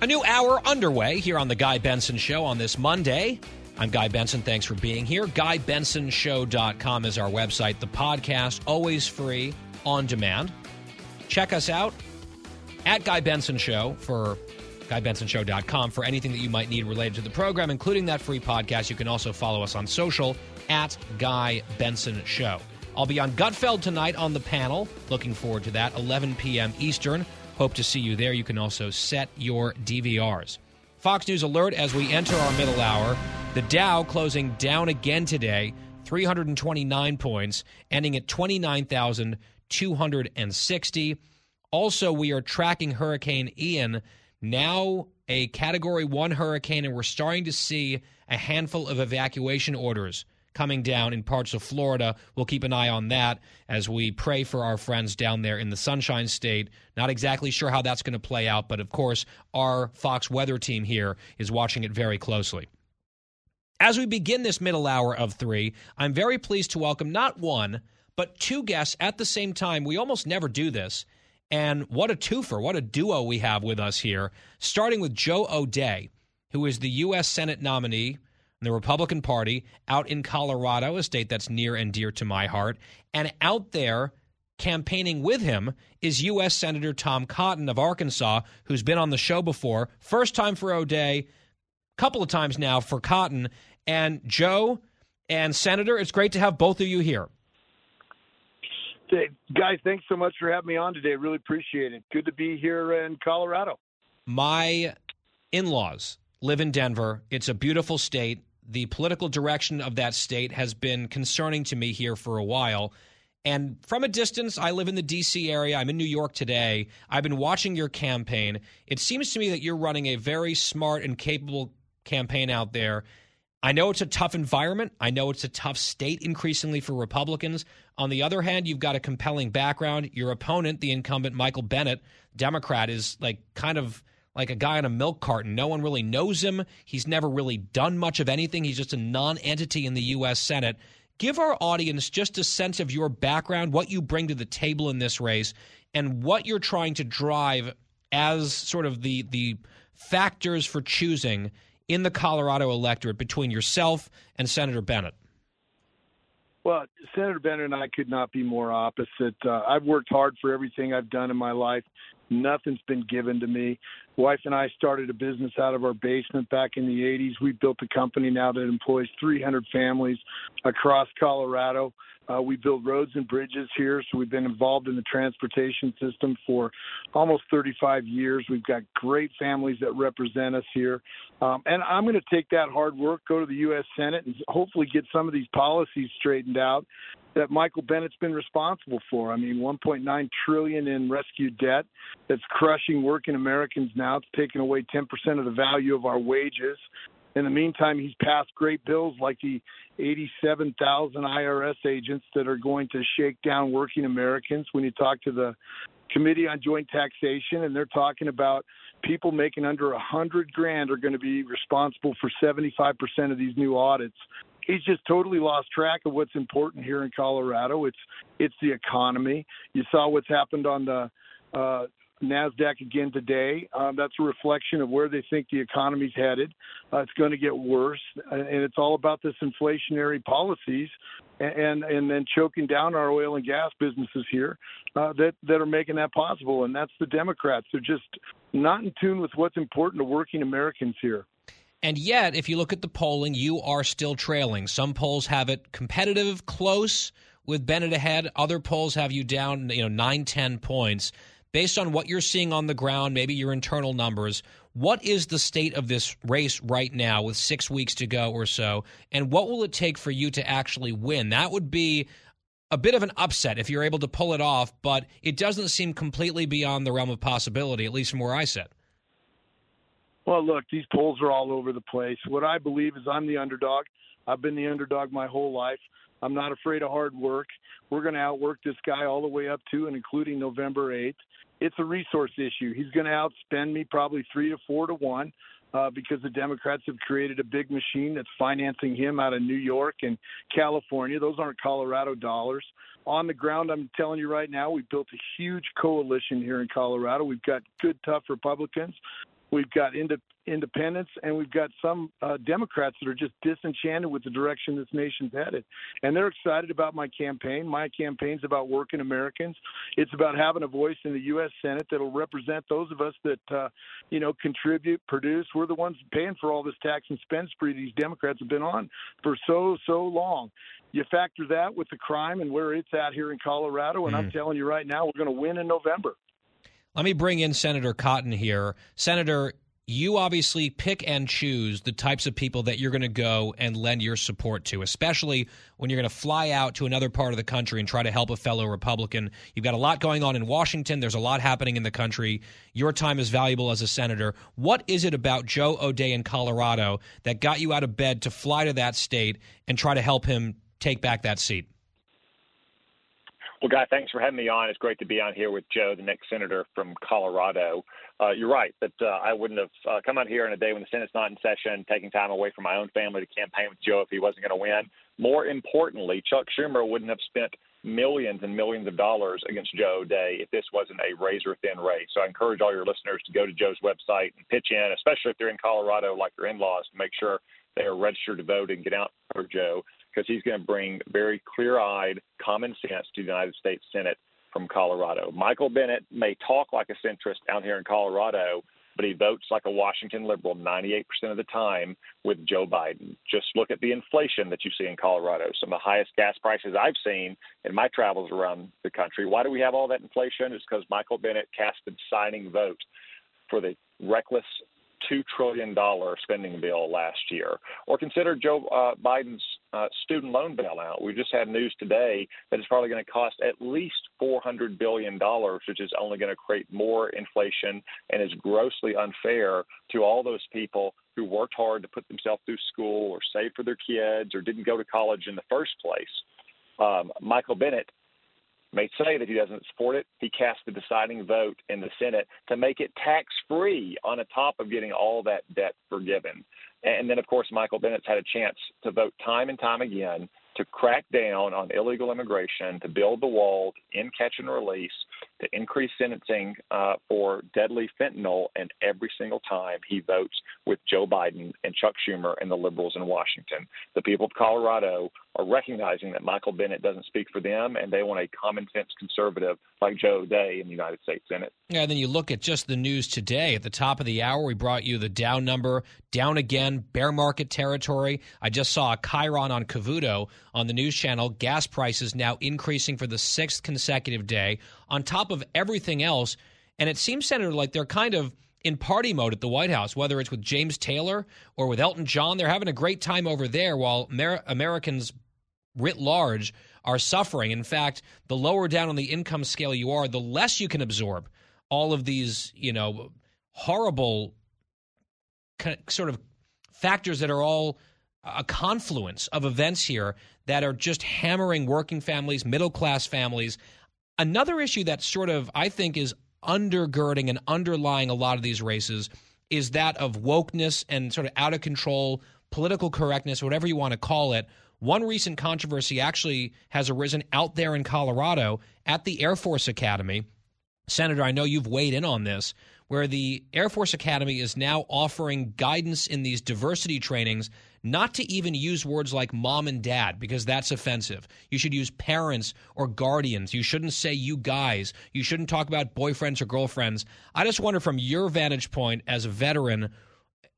A new hour underway here on The Guy Benson Show on this Monday. I'm Guy Benson. Thanks for being here. GuyBensonShow.com is our website. The podcast, always free, on demand. Check us out at Guy Benson Show for GuyBensonShow.com for anything that you might need related to the program, including that free podcast. You can also follow us on social at Guy Benson Show. I'll be on Gutfeld tonight on the panel. Looking forward to that, 11 p.m. Eastern. Hope to see you there. You can also set your DVRs. Fox News alert as we enter our middle hour. The Dow closing down again today, 329 points, ending at 29,260. Also, we are tracking Hurricane Ian, now a Category 1 hurricane, and we're starting to see a handful of evacuation orders coming down in parts of Florida. We'll keep an eye on that as we pray for our friends down there in the Sunshine State. Not exactly sure how that's going to play out, but of course, our Fox weather team here is watching it very closely. As we begin this middle hour of three, I'm very pleased to welcome not one, but two guests at the same time. We almost never do this. And what a twofer, what a duo we have with us here, starting with Joe O'Dea, who is the U.S. Senate nominee, the Republican Party, out in Colorado, a state that's near and dear to my heart. And out there campaigning with him is U.S. Senator Tom Cotton of Arkansas, who's been on the show before. First time for O'Dea, couple of times now for Cotton. And Joe and Senator, it's great to have both of you here. Hey, guys, thanks so much for having me on today. Really appreciate it. Good to be here in Colorado. My in-laws live in Denver. It's a beautiful state. The political direction of that state has been concerning to me here for a while. And from a distance, I live in the D.C. area. I'm in New York today. I've been watching your campaign. It seems to me that you're running a very smart and capable campaign out there. I know it's a tough environment. I know it's a tough state increasingly for Republicans. On the other hand, you've got a compelling background. Your opponent, the incumbent Michael Bennet, Democrat, is like kind of like a guy in a milk carton. No one really knows him. He's never really done much of anything. He's just a non-entity in the U.S. Senate. Give our audience just a sense of your background, what you bring to the table in this race, and what you're trying to drive as sort of the factors for choosing in the Colorado electorate between yourself and Senator Bennet. Well, Senator Bennet and I could not be more opposite. I've worked hard for everything I've done in my life. Nothing's been given to me. Wife and I started a business out of our basement back in the 80s. We built a company now that employs 300 families across Colorado. We build roads and bridges here, so we've been involved in the transportation system for almost 35 years. We've got great families that represent us here. And I'm going to take that hard work, go to the U.S. Senate, and hopefully get some of these policies straightened out that Michael Bennett's been responsible for. I mean, $1.9 trillion in rescue debt that's crushing working Americans now. It's taken away 10% of the value of our wages. In the meantime, he's passed great bills like the 87,000 IRS agents that are going to shake down working Americans. When you talk to the Committee on Joint Taxation, and they're talking about people making under $100,000 are going to be responsible for 75% of these new audits. He's just totally lost track of what's important here in Colorado. It's the economy. You saw what's happened on the NASDAQ again today. That's a reflection of where they think the economy's headed. It's going to get worse, and it's all about this inflationary policies and then choking down our oil and gas businesses here that are making that possible, and that's the Democrats. They're just not in tune with what's important to working Americans here. And yet, if you look at the polling, you are still trailing. Some polls have it competitive, close, with Bennet ahead. Other polls have you down, 9, 10 points. Based on what you're seeing on the ground, maybe your internal numbers, what is the state of this race right now with 6 weeks to go or so? And what will it take for you to actually win? That would be a bit of an upset if you're able to pull it off, but it doesn't seem completely beyond the realm of possibility, at least from where I sit. Well, look, these polls are all over the place. What I believe is I'm the underdog. I've been the underdog my whole life. I'm not afraid of hard work. We're going to outwork this guy all the way up to and including November 8th. It's a resource issue. He's going to outspend me probably 3 to 4 to 1 because the Democrats have created a big machine that's financing him out of New York and California. Those aren't Colorado dollars. On the ground, I'm telling you right now, we've built a huge coalition here in Colorado. We've got good, tough Republicans. We've got independents, and we've got some Democrats that are just disenchanted with the direction this nation's headed. And they're excited about my campaign. My campaign's about working Americans. It's about having a voice in the U.S. Senate that'll represent those of us that, contribute, produce. We're the ones paying for all this tax and spend spree these Democrats have been on for so long. You factor that with the crime and where it's at here in Colorado, and I'm telling you right now, we're going to win in November. Let me bring in Senator Cotton here. Senator, you obviously pick and choose the types of people that you're going to go and lend your support to, especially when you're going to fly out to another part of the country and try to help a fellow Republican. You've got a lot going on in Washington. There's a lot happening in the country. Your time is valuable as a senator. What is it about Joe O'Dea in Colorado that got you out of bed to fly to that state and try to help him take back that seat? Well, Guy, thanks for having me on. It's great to be on here with Joe, the next senator from Colorado. You're right that I wouldn't have come out here on a day when the Senate's not in session, taking time away from my own family to campaign with Joe if he wasn't going to win. More importantly, Chuck Schumer wouldn't have spent millions and millions of dollars against Joe O'Dea if this wasn't a razor-thin race. So I encourage all your listeners to go to Joe's website and pitch in, especially if they're in Colorado like your in-laws, to make sure they are registered to vote and get out for Joe, because he's going to bring very clear-eyed common sense to the United States Senate from Colorado. Michael Bennet may talk like a centrist out here in Colorado, but he votes like a Washington liberal 98% of the time with Joe Biden. Just look at the inflation that you see in Colorado, some of the highest gas prices I've seen in my travels around the country. Why do we have all that inflation? It's because Michael Bennet cast the deciding vote for the reckless $2 trillion spending bill last year. Or consider Joe Biden's student loan bailout. We just had news today that it's probably going to cost at least $400 billion, which is only going to create more inflation and is grossly unfair to all those people who worked hard to put themselves through school or save for their kids or didn't go to college in the first place. Michael Bennet may say that he doesn't support it. He cast the deciding vote in the Senate to make it tax-free on the top of getting all that debt forgiven. And then, of course, Michael Bennett's had a chance to vote time and time again to crack down on illegal immigration, to build the wall, to end catch and release, to increase sentencing for deadly fentanyl, and every single time he votes with Joe Biden and Chuck Schumer and the liberals in Washington. The people of Colorado are recognizing that Michael Bennet doesn't speak for them, and they want a common-sense conservative like Joe O'Dea in the United States Senate. Yeah, and then you look at just the news today. At the top of the hour, we brought you the Dow number, down again, bear market territory. I just saw a Chiron on Cavuto on the news channel. Gas prices now increasing for the sixth consecutive day on top of everything else. And it seems, Senator, like they're kind of in party mode at the White House, whether it's with James Taylor or with Elton John. They're having a great time over there while Americans writ large are suffering. In fact, the lower down on the income scale you are, the less you can absorb all of these, you know, horrible sort of factors that are all a confluence of events here that are just hammering working families, middle-class families. Another issue that sort of, I think, is undergirding and underlying a lot of these races is that of wokeness and sort of out-of-control political correctness, whatever you want to call it. One recent controversy actually has arisen out there in Colorado at the Air Force Academy. Senator, I know you've weighed in on this, where the Air Force Academy is now offering guidance in these diversity trainings not to even use words like mom and dad, because that's offensive. You should use parents or guardians. You shouldn't say you guys. You shouldn't talk about boyfriends or girlfriends. I just wonder, from your vantage point as a veteran,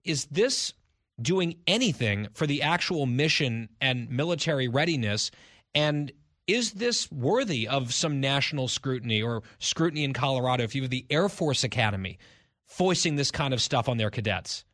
is this doing anything for the actual mission and military readiness? And is this worthy of some national scrutiny or scrutiny in Colorado if you were the Air Force Academy foisting this kind of stuff on their cadets?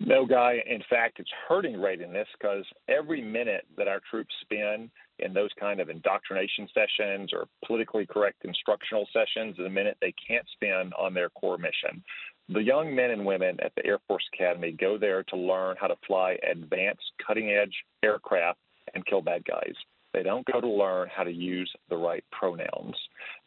No, Guy. In fact, it's hurting right in this, because every minute that our troops spend in those kind of indoctrination sessions or politically correct instructional sessions is a minute they can't spend on their core mission. The young men and women at the Air Force Academy go there to learn how to fly advanced, cutting-edge aircraft and kill bad guys. They don't go to learn how to use the right pronouns.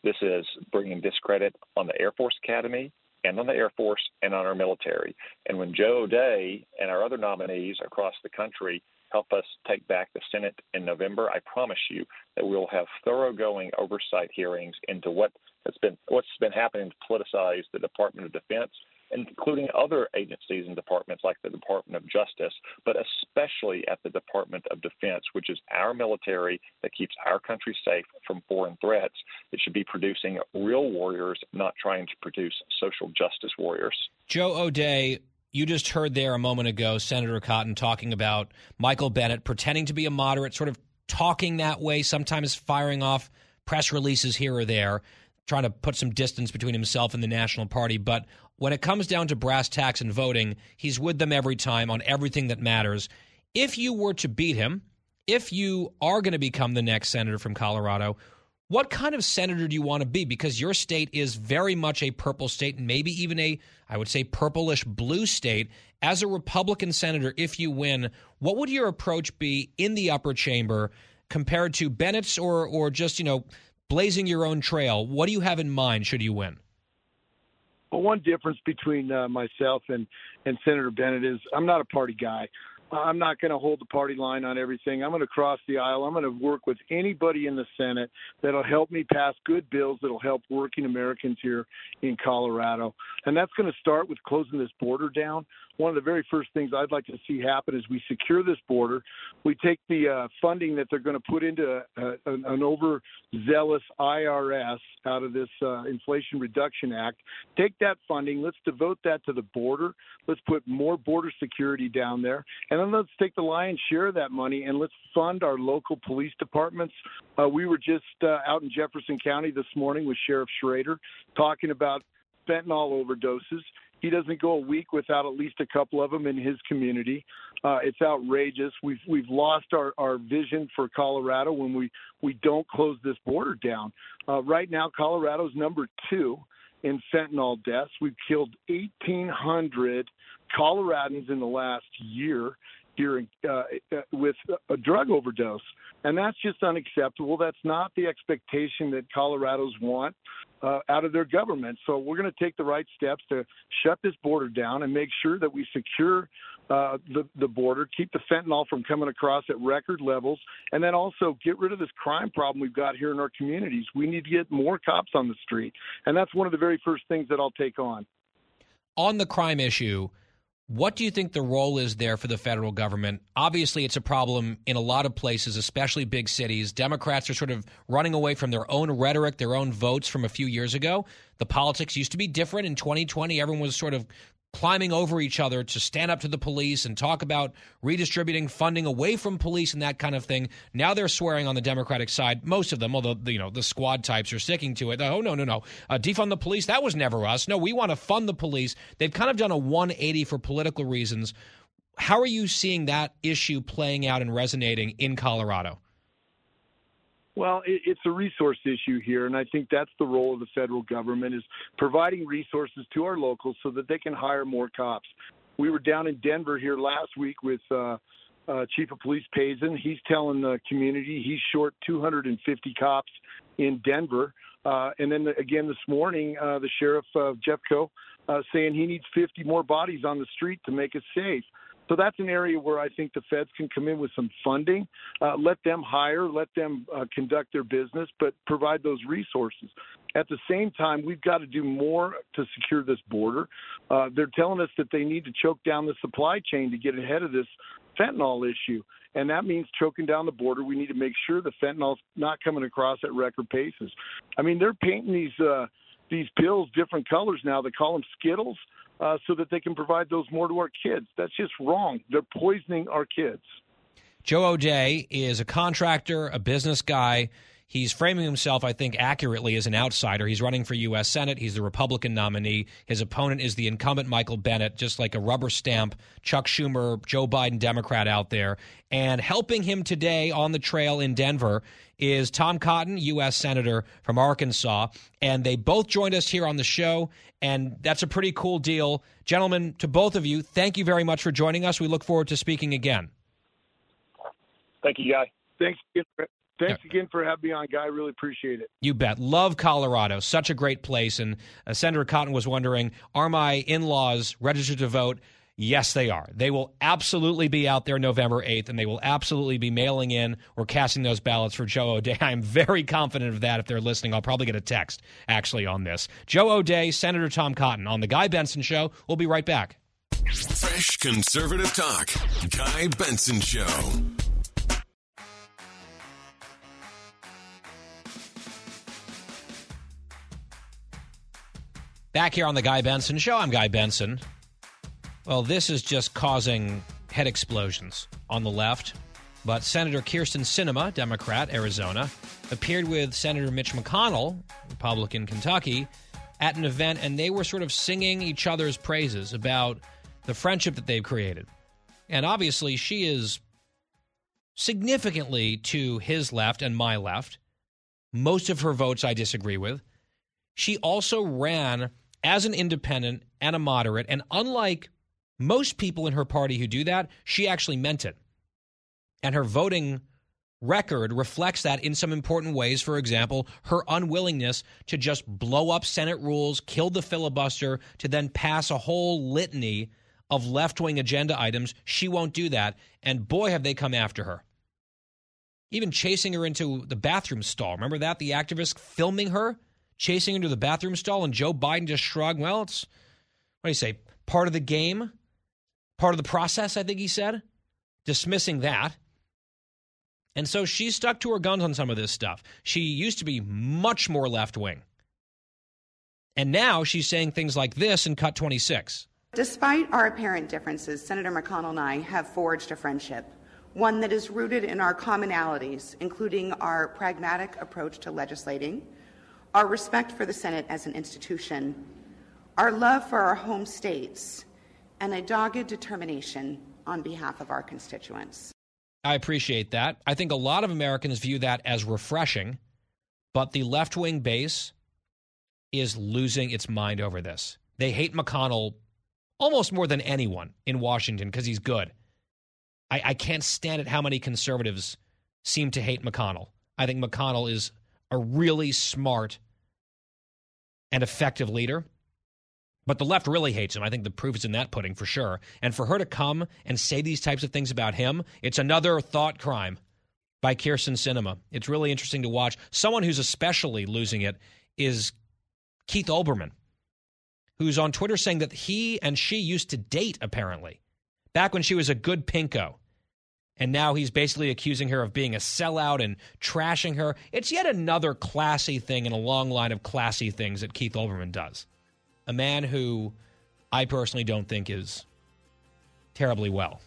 This is bringing discredit on the Air Force Academy and on the Air Force and on our military. And when Joe O'Dea and our other nominees across the country help us take back the Senate in November, I promise you that we'll have thoroughgoing oversight hearings into what's been happening to politicize the Department of Defense, including other agencies and departments like the Department of Justice, but especially at the Department of Defense, which is our military that keeps our country safe from foreign threats. It should be producing real warriors, not trying to produce social justice warriors. Joe O'Dea, you just heard there a moment ago Senator Cotton talking about Michael Bennet pretending to be a moderate, sort of talking that way, sometimes firing off press releases here or there, trying to put some distance between himself and the National Party. But When it comes down to brass tacks and voting, he's with them every time on everything that matters. If you were to beat him, if you are going to become the next senator from Colorado, what kind of senator do you want to be? Because your state is very much a purple state, and maybe even a, I would say, purplish blue state. As a Republican senator, if you win, what would your approach be in the upper chamber compared to Bennett's or just, you know, blazing your own trail? What do you have in mind should you win? Well, one difference between myself and Senator Bennett is I'm not a party guy. I'm not going to hold the party line on everything. I'm going to cross the aisle. I'm going to work with anybody in the Senate that'll help me pass good bills that'll help working Americans here in Colorado. And that's going to start with closing this border down. One of the very first things I'd like to see happen is we secure this border. We take the funding that they're going to put into an overzealous IRS out of this Inflation Reduction Act. Take that funding. Let's devote that to the border. Let's put more border security down there. And then let's take the lion's share of that money and let's fund our local police departments. We were just out in Jefferson County this morning with Sheriff Schrader talking about fentanyl overdoses. He doesn't go a week without at least a couple of them in his community. It's outrageous. We've lost our vision for Colorado when we don't close this border down. Right now, Colorado's number 2 in fentanyl deaths. We've killed 1,800 Coloradans in the last year with a drug overdose. And that's just unacceptable. That's not the expectation that Colorados want out of their government. So we're going to take the right steps to shut this border down and make sure that we secure the border, keep the fentanyl from coming across at record levels, and then also get rid of this crime problem we've got here in our communities. We need to get more cops on the street. And that's one of the very first things that I'll take on. On the crime issue, what do you think the role is there for the federal government? Obviously, it's a problem in a lot of places, especially big cities. Democrats are sort of running away from their own rhetoric, their own votes from a few years ago. The politics used to be different. In 2020, everyone was sort of climbing over each other to stand up to the police and talk about redistributing funding away from police and that kind of thing. Now they're swearing on the Democratic side, most of them, although the squad types are sticking to it. Oh, no. Defund the police. That was never us. No, we want to fund the police. They've kind of done a 180 for political reasons. How are you seeing that issue playing out and resonating in Colorado? Well, it's a resource issue here, and I think that's the role of the federal government is providing resources to our locals so that they can hire more cops. We were down in Denver here last week with Chief of Police Pazin. He's telling the community he's short 250 cops in Denver. And then again this morning, the sheriff of Jeffco saying he needs 50 more bodies on the street to make it safe. So that's an area where I think the feds can come in with some funding, let them hire, let them conduct their business, but provide those resources. At the same time, we've got to do more to secure this border. They're telling us that they need to choke down the supply chain to get ahead of this fentanyl issue. And that means choking down the border. We need to make sure the fentanyl's not coming across at record paces. I mean, they're painting these pills different colors now. They call them Skittles. So that they can provide those more to our kids. That's just wrong. They're poisoning our kids. Joe O'Dea is a contractor, a business guy. He's framing himself, I think, accurately as an outsider. He's running for U.S. Senate. He's the Republican nominee. His opponent is the incumbent Michael Bennet, just like a rubber stamp, Chuck Schumer, Joe Biden Democrat out there. And helping him today on the trail in Denver is Tom Cotton, U.S. Senator from Arkansas. And they both joined us here on the show. And that's a pretty cool deal. Gentlemen, to both of you, thank you very much for joining us. We look forward to speaking again. Thank you, Guy. Thanks again for having me on, Guy. I really appreciate it. You bet. Love Colorado. Such a great place. And Senator Cotton was wondering, are my in-laws registered to vote? Yes, they are. They will absolutely be out there November 8th, and they will absolutely be mailing in or casting those ballots for Joe O'Dea. I'm very confident of that. If they're listening, I'll probably get a text, actually, on this. Joe O'Dea, Senator Tom Cotton on The Guy Benson Show. We'll be right back. Fresh conservative talk. Guy Benson Show. Back here on The Guy Benson Show, I'm Guy Benson. Well, this is just causing head explosions on the left. But Senator Kirsten Sinema, Democrat, Arizona, appeared with Senator Mitch McConnell, Republican, Kentucky, at an event, and they were sort of singing each other's praises about the friendship that they've created. And obviously, she is significantly to his left and my left. Most of her votes I disagree with. She also ran as an independent and a moderate, and unlike most people in her party who do that, she actually meant it. And her voting record reflects that in some important ways. For example, her unwillingness to just blow up Senate rules, kill the filibuster, to then pass a whole litany of left-wing agenda items. She won't do that, and boy, have they come after her. Even chasing her into the bathroom stall. Remember that? The activist filming her, chasing her into the bathroom stall, and Joe Biden just shrugged. Well, it's, what do you say, part of the game, part of the process, I think he said, dismissing that. And so she stuck to her guns on some of this stuff. She used to be much more left-wing. And now she's saying things like this in Cut 26. Despite our apparent differences, Senator McConnell and I have forged a friendship, one that is rooted in our commonalities, including our pragmatic approach to legislating, our respect for the Senate as an institution, our love for our home states, and a dogged determination on behalf of our constituents. I appreciate that. I think a lot of Americans view that as refreshing, but the left-wing base is losing its mind over this. They hate McConnell almost more than anyone in Washington because he's good. I can't stand it how many conservatives seem to hate McConnell. I think McConnell is a really smart and effective leader, but the left really hates him. I think the proof is in that pudding for sure. And for her to come and say these types of things about him, it's another thought crime by Kyrsten Sinema. It's really interesting to watch. Someone who's especially losing it is Keith Olbermann, who's on Twitter saying that he and she used to date, apparently, back when she was a good pinko. And now he's basically accusing her of being a sellout and trashing her. It's yet another classy thing in a long line of classy things that Keith Olbermann does. A man who I personally don't think is terribly well.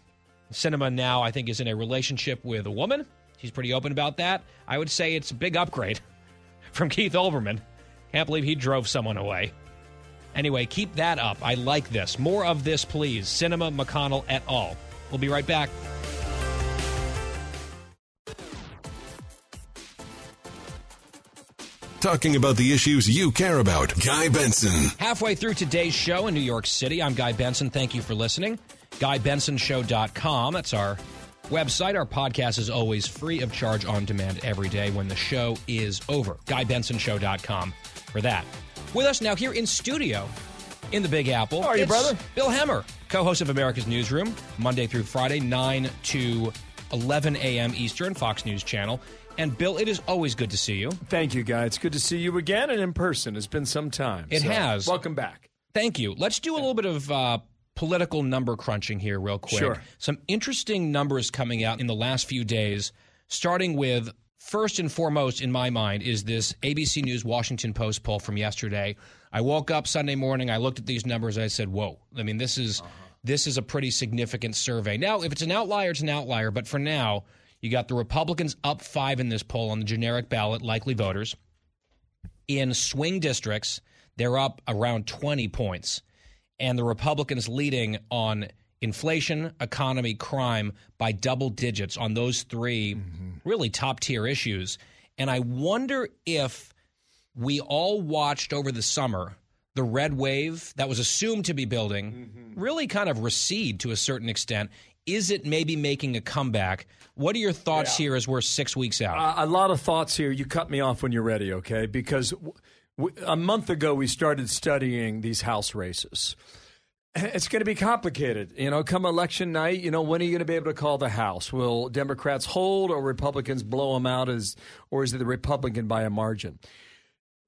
Sinema now, I think, is in a relationship with a woman. She's pretty open about that. I would say it's a big upgrade from Keith Olbermann. Can't believe he drove someone away. Anyway, keep that up. I like this. More of this, please. Sinema, McConnell, et al. We'll be right back. Talking about the issues you care about. Guy Benson. Halfway through today's show in New York City, I'm Guy Benson. Thank you for listening. GuyBensonShow.com. That's our website. Our podcast is always free of charge on demand every day when the show is over. GuyBensonShow.com for that. With us now here in studio in the Big Apple. How are you, brother? Bill Hemmer, co-host of America's Newsroom, Monday through Friday, 9 to 11 a.m. Eastern, Fox News Channel. And, Bill, it is always good to see you. Thank you, Guy. It's good to see you again and in person. It's been some time. It has. Welcome back. Thank you. Let's do a little bit of political number crunching here real quick. Sure. Some interesting numbers coming out in the last few days, starting with, first and foremost in my mind, is this ABC News Washington Post poll from yesterday. I woke up Sunday morning. I looked at these numbers. I said, whoa. I mean, this is a pretty significant survey. Now, if it's an outlier, but for now— you got the Republicans up 5 in this poll on the generic ballot, likely voters. In swing districts, they're up around 20 points. And the Republicans leading on inflation, economy, crime by double digits on those three really top-tier issues. And I wonder if we all watched over the summer the red wave that was assumed to be building really kind of recede to a certain extent. Is it maybe making a comeback? What are your thoughts here as we're 6 weeks out? A lot of thoughts here. You cut me off when you're ready, okay? Because a month ago we started studying these House races. It's going to be complicated. You know, come election night, you know, when are you going to be able to call the House? Will Democrats hold or Republicans blow them out, or is it the Republican by a margin?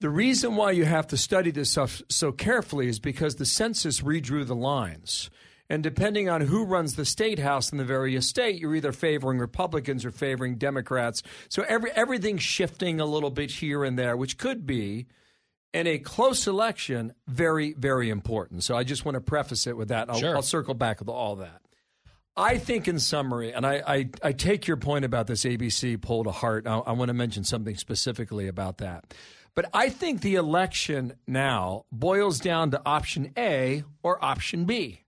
The reason why you have to study this stuff so carefully is because the census redrew the lines. And depending on who runs the state house in the various state, you're either favoring Republicans or favoring Democrats. So everything's shifting a little bit here and there, which could be, in a close election, very, very important. So I just want to preface it with that. I'll circle back with all that. I think in summary, and I take your point about this ABC poll to heart. I want to mention something specifically about that. But I think the election now boils down to option A or option B.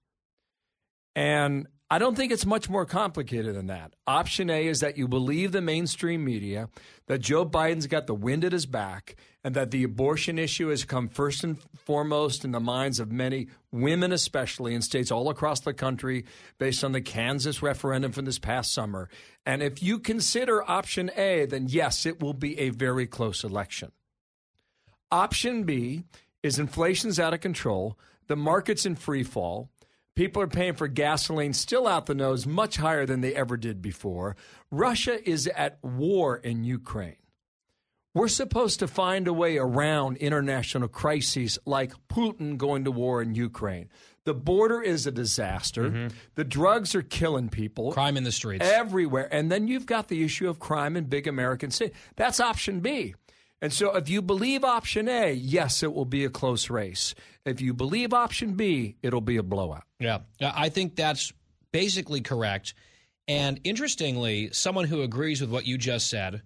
And I don't think it's much more complicated than that. Option A is that you believe the mainstream media, that Joe Biden's got the wind at his back, and that the abortion issue has come first and foremost in the minds of many women, especially in states all across the country, based on the Kansas referendum from this past summer. And if you consider option A, then yes, it will be a very close election. Option B is inflation's out of control. The market's in free fall. People are paying for gasoline still out the nose, much higher than they ever did before. Russia is at war in Ukraine. We're supposed to find a way around international crises like Putin going to war in Ukraine. The border is a disaster. Mm-hmm. The drugs are killing people. Crime in the streets. Everywhere. And then you've got the issue of crime in big American cities. That's option B. And so if you believe option A, yes, it will be a close race. If you believe option B, it'll be a blowout. Yeah, I think that's basically correct. And interestingly, someone who agrees with what you just said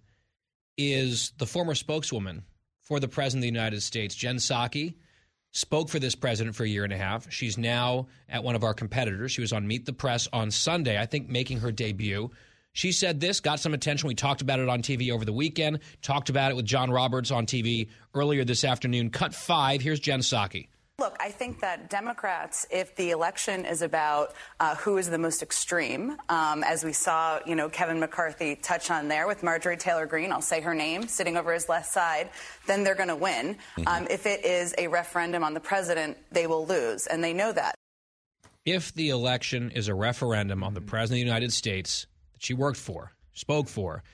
is the former spokeswoman for the President of the United States. Jen Psaki spoke for this president for a year and a half. She's now at one of our competitors. She was on Meet the Press on Sunday, I think making her debut. She said this, got some attention. We talked about it on TV over the weekend, talked about it with John Roberts on TV earlier this afternoon. Cut 5. Here's Jen Psaki. Look, I think that Democrats, if the election is about who is the most extreme, as we saw, you know, Kevin McCarthy touch on there with Marjorie Taylor Greene, I'll say her name, sitting over his left side, then they're going to win. Mm-hmm. If it is a referendum on the president, they will lose, and they know that. If the election is a referendum on the president of the United States that she worked for, spoke for,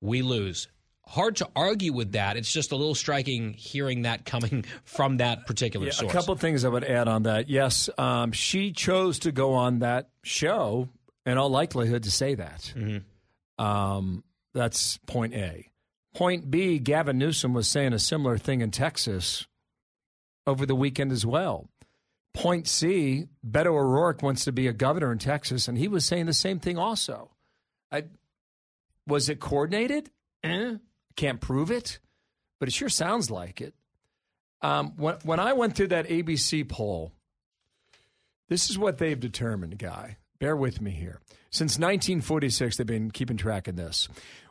we lose. Hard to argue with that. It's just a little striking hearing that coming from that particular source. A couple of things I would add on that. Yes, she chose to go on that show in all likelihood to say that. Mm-hmm. That's point A. Point B, Gavin Newsom was saying a similar thing in Texas over the weekend as well. Point C, Beto O'Rourke wants to be a governor in Texas, and he was saying the same thing also. Was it coordinated? Can't prove it, but it sure sounds like it. When I went through that ABC poll, this is what they've determined, Guy. Bear with me here. Since 1946, they've been keeping track of this.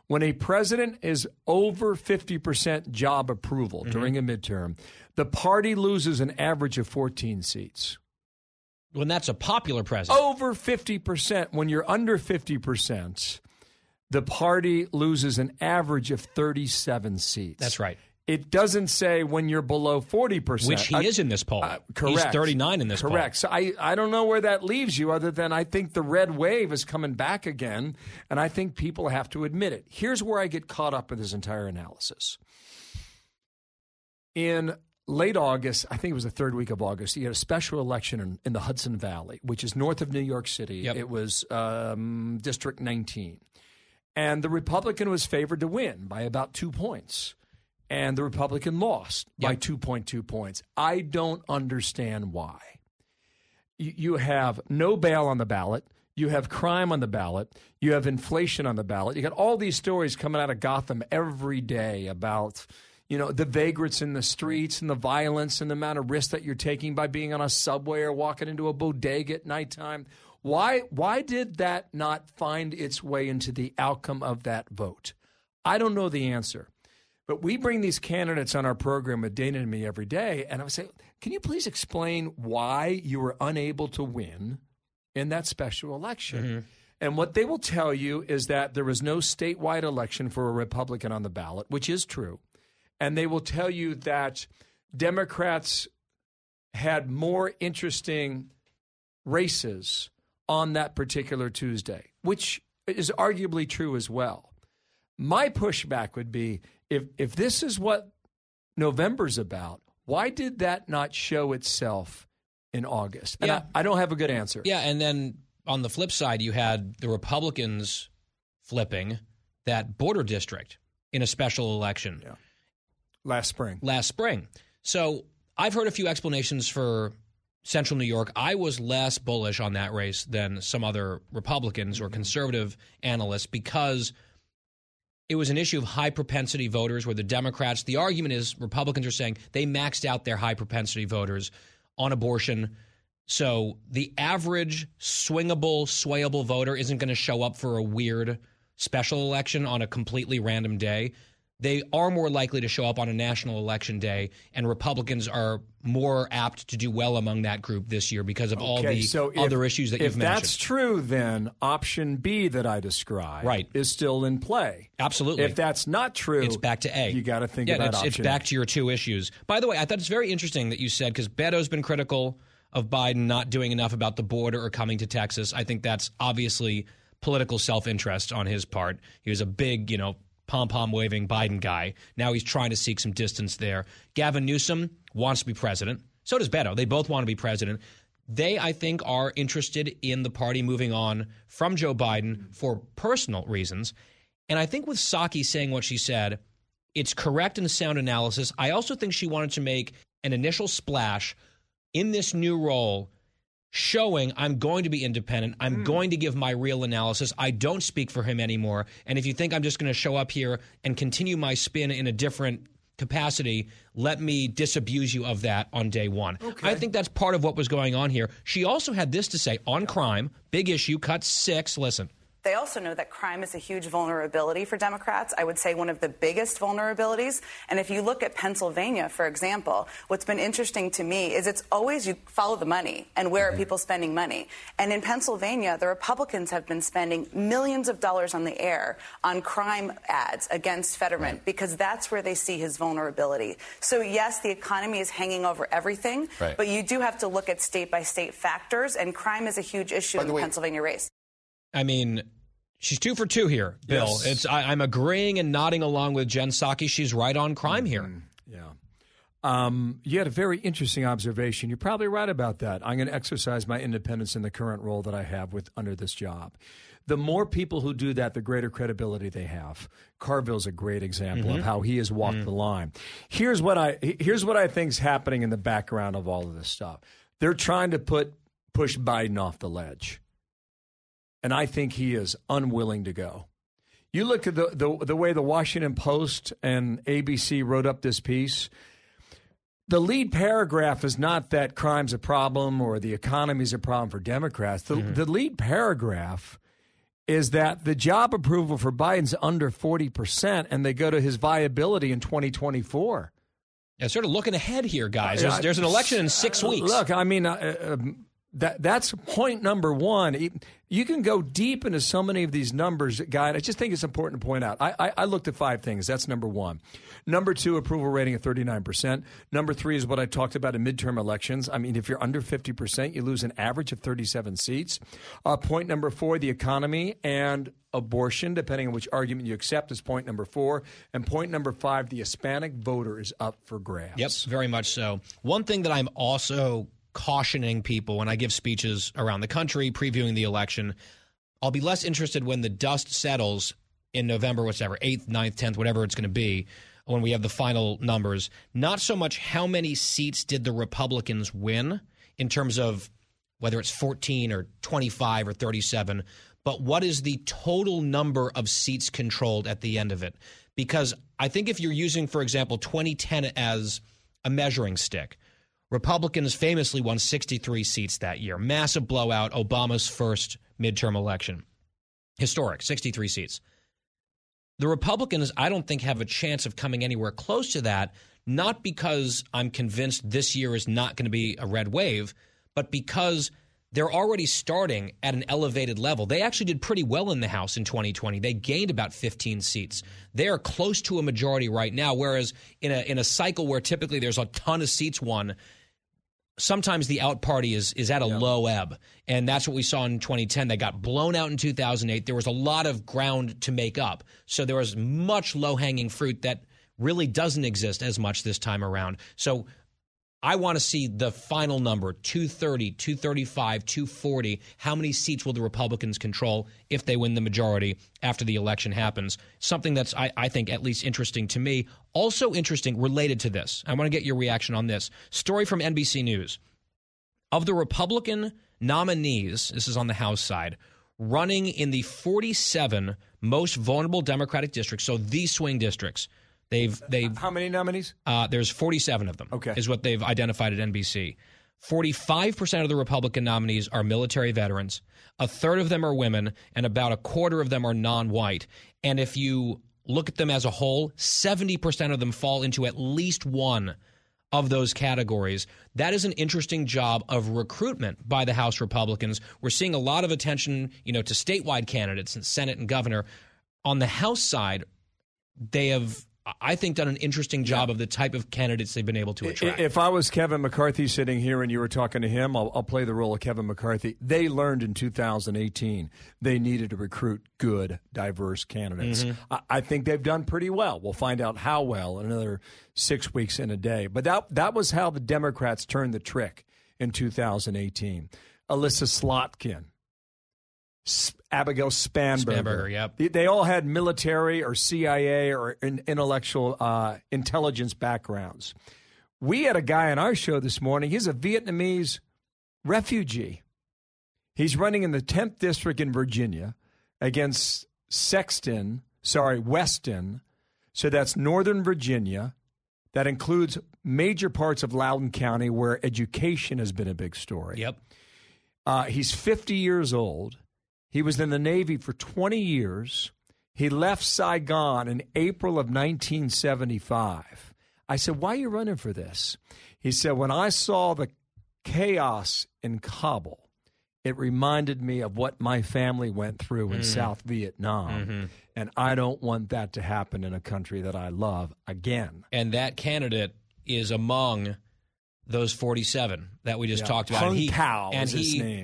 When a president is over 50% job approval during a midterm, the party loses an average of 14 seats. When that's a popular president. Over 50%. When you're under 50%. The party loses an average of 37 seats. That's right. It doesn't say when you're below 40%. Which he is in this poll. Correct. He's 39 in this poll. Correct. So I don't know where that leaves you other than I think the red wave is coming back again, and I think people have to admit it. Here's where I get caught up with this entire analysis. In late August, I think it was the third week of August, you had a special election in the Hudson Valley, which is north of New York City. Yep. It was District 19. And the Republican was favored to win by about 2 points. And the Republican lost by 2.2 points. I don't understand why. You have no bail on the ballot. You have crime on the ballot. You have inflation on the ballot. You got all these stories coming out of Gotham every day about, you know, the vagrants in the streets and the violence and the amount of risk that you're taking by being on a subway or walking into a bodega at nighttime. Why did that not find its way into the outcome of that vote? I don't know the answer. But we bring these candidates on our program with Dana and me every day, and I would say, can you please explain why you were unable to win in that special election? Mm-hmm. And what they will tell you is that there was no statewide election for a Republican on the ballot, which is true. And they will tell you that Democrats had more interesting races on that particular Tuesday, which is arguably true as well. My pushback would be, if this is what November's about, why did that not show itself in August? And I don't have a good answer. Yeah, and then on the flip side, you had the Republicans flipping that border district in a special election. Yeah. Last spring. So I've heard a few explanations for Central New York. I was less bullish on that race than some other Republicans or conservative analysts because it was an issue of high propensity voters where the Democrats, the argument is Republicans are saying they maxed out their high propensity voters on abortion. So the average swingable, swayable voter isn't going to show up for a weird special election on a completely random day. They are more likely to show up on a national election day, and Republicans are more apt to do well among that group this year because of all the other issues that you've mentioned. If that's true, then option B that I described is still in play. Absolutely. If that's not true, it's back to A. You got to think about option A. It's back to your two issues. By the way, I thought it's very interesting that you said, because Beto's been critical of Biden not doing enough about the border or coming to Texas. I think that's obviously political self-interest on his part. He was a big, pom-pom waving Biden guy. Now he's trying to seek some distance there. Gavin Newsom wants to be president. So does Beto. They both want to be president. They, I think, are interested in the party moving on from Joe Biden for personal reasons. And I think with Psaki saying what she said, it's correct and sound analysis. I also think she wanted to make an initial splash in this new role, showing I'm going to be independent, I'm going to give my real analysis, I don't speak for him anymore, and if you think I'm just going to show up here and continue my spin in a different capacity, let me disabuse you of that on day one. Okay. I think that's part of what was going on here. She also had this to say on crime, big issue, cut 6, listen. They also know that crime is a huge vulnerability for Democrats. I would say one of the biggest vulnerabilities. And if you look at Pennsylvania, for example, what's been interesting to me is it's always you follow the money and where are people spending money. And in Pennsylvania, the Republicans have been spending millions of dollars on the air on crime ads against Fetterman because that's where they see his vulnerability. So, yes, the economy is hanging over everything, but you do have to look at state-by-state factors, and crime is a huge issue in the Pennsylvania race. I mean, she's 2 for 2 here, Bill. Yes. I'm agreeing and nodding along with Jen Psaki. She's right on crime here. Yeah. You had a very interesting observation. You're probably right about that. I'm going to exercise my independence in the current role that I have under this job. The more people who do that, the greater credibility they have. Carville's a great example of how he has walked the line. Here's what I think's happening in the background of all of this stuff. They're trying to push Biden off the ledge. And I think he is unwilling to go. You look at the way the Washington Post and ABC wrote up this piece. The lead paragraph is not that crime's a problem or the economy's a problem for Democrats. The lead paragraph is that the job approval for Biden's under 40%, and they go to his viability in 2024. Yeah, sort of looking ahead here, guys. There's an election in 6 weeks. Look, I mean... That's point number one. You can go deep into so many of these numbers, Guy. I just think it's important to point out. I looked at 5 things. That's number one. Number two, approval rating of 39%. Number three is what I talked about in midterm elections. I mean, if you're under 50%, you lose an average of 37 seats. Point number four, the economy and abortion, depending on which argument you accept, is point number 4. And point number 5, the Hispanic voter is up for grabs. Yes, very much so. One thing that I'm also cautioning people when I give speeches around the country previewing the election, I'll be less interested when the dust settles in November, whatever, 8th, 9th, 10th, whatever it's going to be, when we have the final numbers. Not so much how many seats did the Republicans win in terms of whether it's 14 or 25 or 37, but what is the total number of seats controlled at the end of it? Because I think if you're using, for example, 2010 as a measuring stick, Republicans famously won 63 seats that year. Massive blowout, Obama's first midterm election. Historic, 63 seats. The Republicans, I don't think, have a chance of coming anywhere close to that, not because I'm convinced this year is not going to be a red wave, but because they're already starting at an elevated level. They actually did pretty well in the House in 2020. They gained about 15 seats. They are close to a majority right now, whereas in a cycle where typically there's a ton of seats won, sometimes the out party is at a low ebb, and that's what we saw in 2010. They got blown out in 2008. There was a lot of ground to make up, so there was much low-hanging fruit that really doesn't exist as much this time around. So I want to see the final number, 230, 235, 240. How many seats will the Republicans control if they win the majority after the election happens? Something that's, I think, at least interesting to me. Also interesting related to this, I want to get your reaction on this. Story from NBC News. Of the Republican nominees, this is on the House side, running in the 47 most vulnerable Democratic districts, so the swing districts. They've how many nominees? There's 47 of them, okay, is what they've identified at NBC. 45% of the Republican nominees are military veterans. A third of them are women, and about a quarter of them are non-white. And if you look at them as a whole, 70% of them fall into at least one of those categories. That is an interesting job of recruitment by the House Republicans. We're seeing a lot of attention, to statewide candidates and Senate and governor. On the House side, they have, I think, done an interesting job of the type of candidates they've been able to attract. If I was Kevin McCarthy sitting here and you were talking to him, I'll play the role of Kevin McCarthy. They learned in 2018 they needed to recruit good, diverse candidates. Mm-hmm. I think they've done pretty well. We'll find out how well in another 6 weeks and a day. But that was how the Democrats turned the trick in 2018. Alyssa Slotkin. Abigail Spanberger. Yep. They all had military or CIA or intellectual intelligence backgrounds. We had a guy on our show this morning. He's a Vietnamese refugee. He's running in the 10th district in Virginia against Weston. So that's Northern Virginia. That includes major parts of Loudoun County where education has been a big story. Yep. He's 50 years old. He was in the Navy for 20 years. He left Saigon in April of 1975. I said, why are you running for this? He said, when I saw the chaos in Kabul, it reminded me of what my family went through in South Vietnam. Mm-hmm. And I don't want that to happen in a country that I love again. And that candidate is among those 47 that we just talked about. He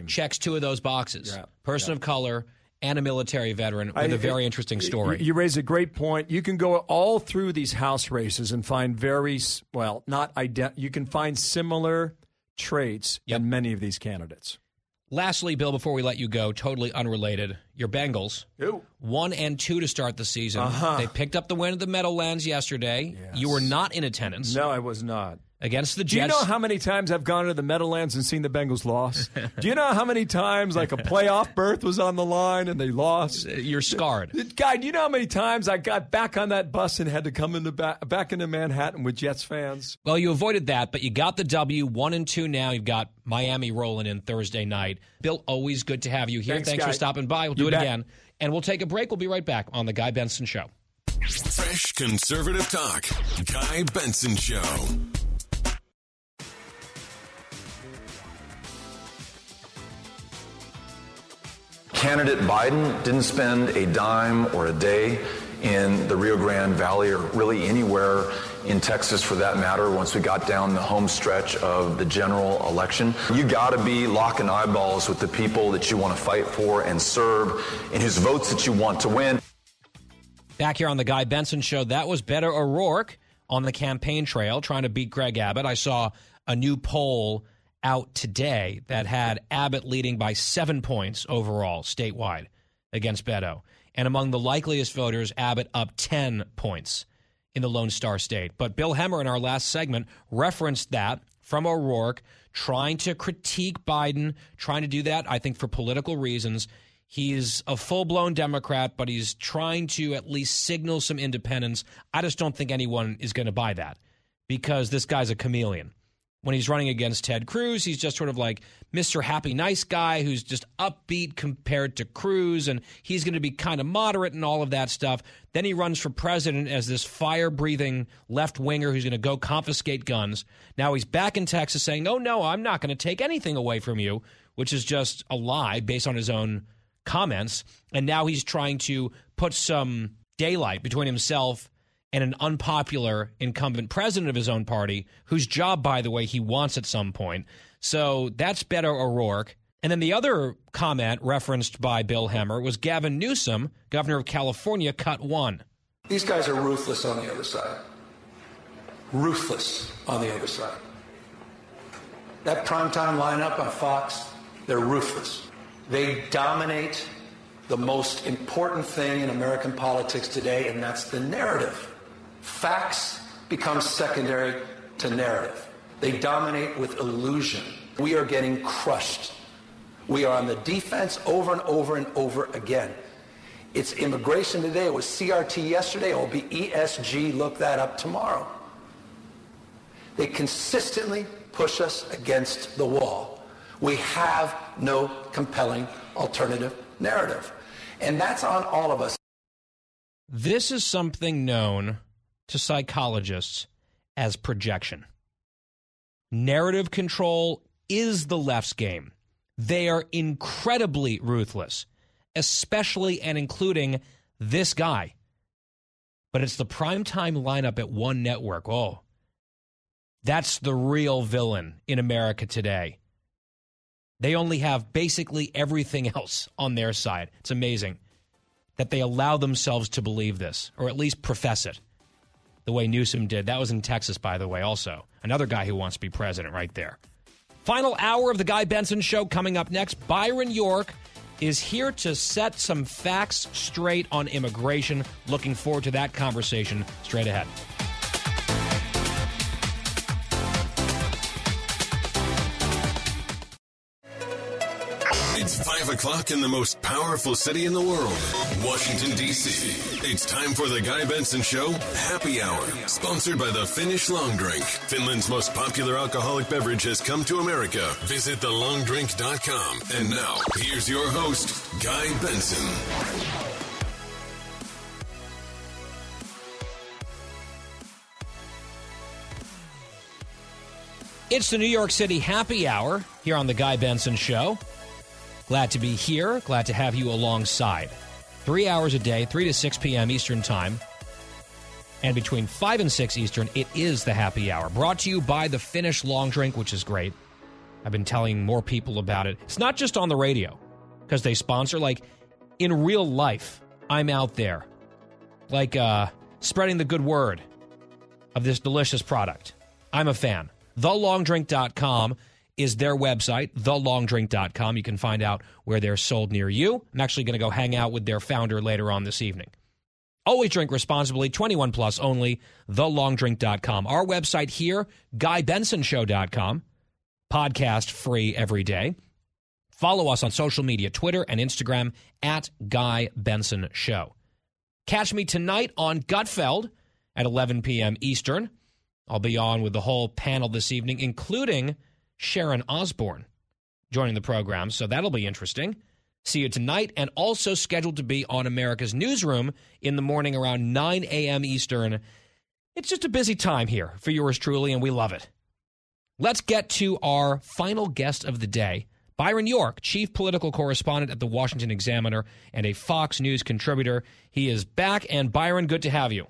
checks two of those boxes, person of color and a military veteran with a very interesting story. You raise a great point. You can go all through these House races and find you can find similar traits in many of these candidates. Lastly, Bill, before we let you go, totally unrelated, your Bengals, 1-2 to start the season. Uh-huh. They picked up the win at the Meadowlands yesterday. Yes. You were not in attendance. No, I was not. Against the Jets. Do you know how many times I've gone to the Meadowlands and seen the Bengals loss? Do you know how many times like a playoff berth was on the line and they lost? You're scarred. Guy, do you know how many times I got back on that bus and had to come back into Manhattan with Jets fans? Well, you avoided that, but you got the W, 1-2 now. You've got Miami rolling in Thursday night. Bill, always good to have you here. Thanks for stopping by. We'll do it again. And we'll take a break. We'll be right back on The Guy Benson Show. Fresh conservative talk. Guy Benson Show. Candidate Biden didn't spend a dime or a day in the Rio Grande Valley or really anywhere in Texas for that matter once we got down the home stretch of the general election. You gotta be locking eyeballs with the people that you want to fight for and serve and whose votes that you want to win. Back here on the Guy Benson Show, that was Beto O'Rourke on the campaign trail trying to beat Greg Abbott. I saw a new poll out today that had Abbott leading by 7 points overall statewide against Beto. And among the likeliest voters, Abbott up 10 points in the Lone Star State. But Bill Hemmer in our last segment referenced that from O'Rourke, trying to critique Biden, trying to do that, I think, for political reasons. He's a full-blown Democrat, but he's trying to at least signal some independence. I just don't think anyone is going to buy that because this guy's a chameleon. When he's running against Ted Cruz, he's just sort of like Mr. Happy Nice Guy who's just upbeat compared to Cruz, and he's going to be kind of moderate and all of that stuff. Then he runs for president as this fire-breathing left-winger who's going to go confiscate guns. Now he's back in Texas saying, oh, no, I'm not going to take anything away from you, which is just a lie based on his own comments. And now he's trying to put some daylight between himself and an unpopular incumbent president of his own party, whose job, by the way, he wants at some point. So that's Beto O'Rourke. And then the other comment referenced by Bill Hemmer was Gavin Newsom, governor of California, cut one. These guys are ruthless on the other side. Ruthless on the other side. That primetime lineup on Fox, they're ruthless. They dominate the most important thing in American politics today, and that's the narrative. Facts become secondary to narrative. They dominate with illusion. We are getting crushed. We are on the defense over and over and over again. It's immigration today. It was CRT yesterday. It will be ESG. Look that up tomorrow. They consistently push us against the wall. We have no compelling alternative narrative. And that's on all of us. This is something known to psychologists as projection. Narrative control is the left's game. They are incredibly ruthless, especially and including this guy. But it's the primetime lineup at one network. Oh, that's the real villain in America today. They only have basically everything else on their side. It's amazing that they allow themselves to believe this, or at least profess it, the way Newsom did. That was in Texas, by the way, also. Another guy who wants to be president right there. Final hour of the Guy Benson Show coming up next. Byron York is here to set some facts straight on immigration. Looking forward to that conversation straight ahead. It's 5 o'clock in the most powerful city in the world, Washington, D.C. It's time for the Guy Benson Show Happy Hour, sponsored by the Finnish Long Drink. Finland's most popular alcoholic beverage has come to America. Visit thelongdrink.com. And now, here's your host, Guy Benson. It's the New York City Happy Hour here on the Guy Benson Show. Glad to be here. Glad to have you alongside. 3 hours a day, 3 to 6 p.m. Eastern Time. And between 5 and 6 Eastern, it is the Happy Hour. Brought to you by the Finnish Long Drink, which is great. I've been telling more people about it. It's not just on the radio, because they sponsor. Like, in real life, I'm out there, like, spreading the good word of this delicious product. I'm a fan. TheLongDrink.com. is their website, thelongdrink.com. You can find out where they're sold near you. I'm actually going to go hang out with their founder later on this evening. Always drink responsibly, 21 plus only, thelongdrink.com. Our website here, GuyBensonShow.com, podcast free every day. Follow us on social media, Twitter and Instagram, at Guy Benson Show. Catch me tonight on Gutfeld! At 11 p.m. Eastern. I'll be on with the whole panel this evening, including Sharon Osbourne joining the program, so that'll be interesting. See you tonight, and also scheduled to be on America's Newsroom in the morning around 9 a.m. Eastern. It's just a busy time here for yours truly, and we love it. Let's get to our final guest of the day, Byron York, chief political correspondent at the Washington Examiner and a Fox News contributor. He is back, and Byron, good to have you.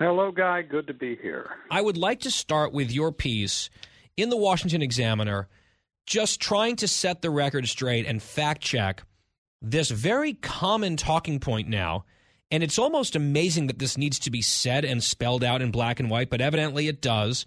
Hello, Guy. Good to be here. I would like to start with your piece in the Washington Examiner, just trying to set the record straight and fact check this very common talking point now. And it's almost amazing that this needs to be said and spelled out in black and white, but evidently it does.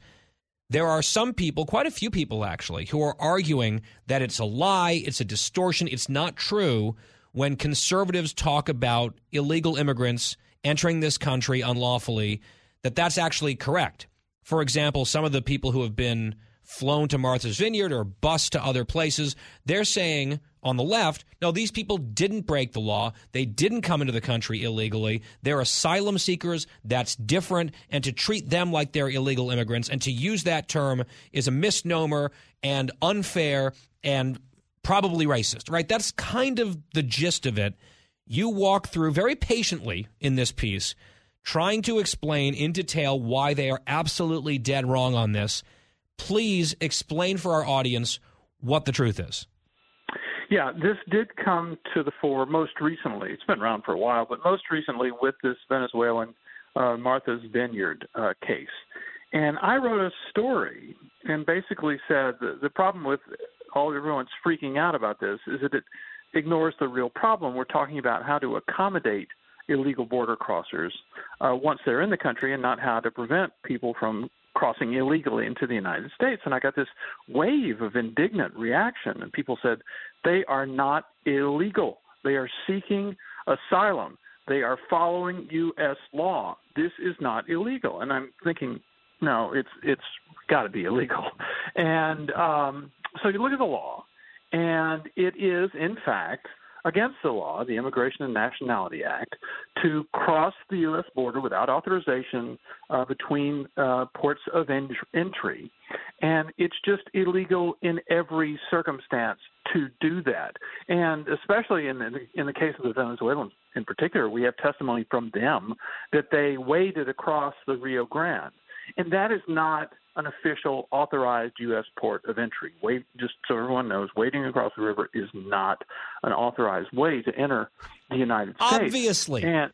There are some people, quite a few people actually, who are arguing that it's a lie, it's a distortion, it's not true when conservatives talk about illegal immigrants entering this country unlawfully, that that's actually correct. For example, some of the people who have been flown to Martha's Vineyard or bused to other places, they're saying on the left, no, these people didn't break the law. They didn't come into the country illegally. They're asylum seekers. That's different. And to treat them like they're illegal immigrants and to use that term is a misnomer and unfair and probably racist, right? That's kind of the gist of it. You walk through very patiently in this piece trying to explain in detail why they are absolutely dead wrong on this. Please explain for our audience what the truth is. Yeah, this did come to the fore most recently. It's been around for a while, but most recently with this Venezuelan Martha's Vineyard case. And I wrote a story and basically said the problem with all everyone's freaking out about this is that it ignores the real problem. We're talking about how to accommodate illegal border crossers once they're in the country and not how to prevent people from crossing illegally into the United States. And I got this wave of indignant reaction, and people said they are not illegal. They are seeking asylum. They are following U.S. law. This is not illegal. And I'm thinking, no, it's got to be illegal. And so you look at the law, and it is, in fact, against the law, the Immigration and Nationality Act, to cross the U.S. border without authorization between ports of entry. And it's just illegal in every circumstance to do that. And especially in the case of the Venezuelans in particular, we have testimony from them that they waded across the Rio Grande. And that is not an official authorized U.S. port of entry. Just so everyone knows, wading across the river is not an authorized way to enter the United States. Obviously. And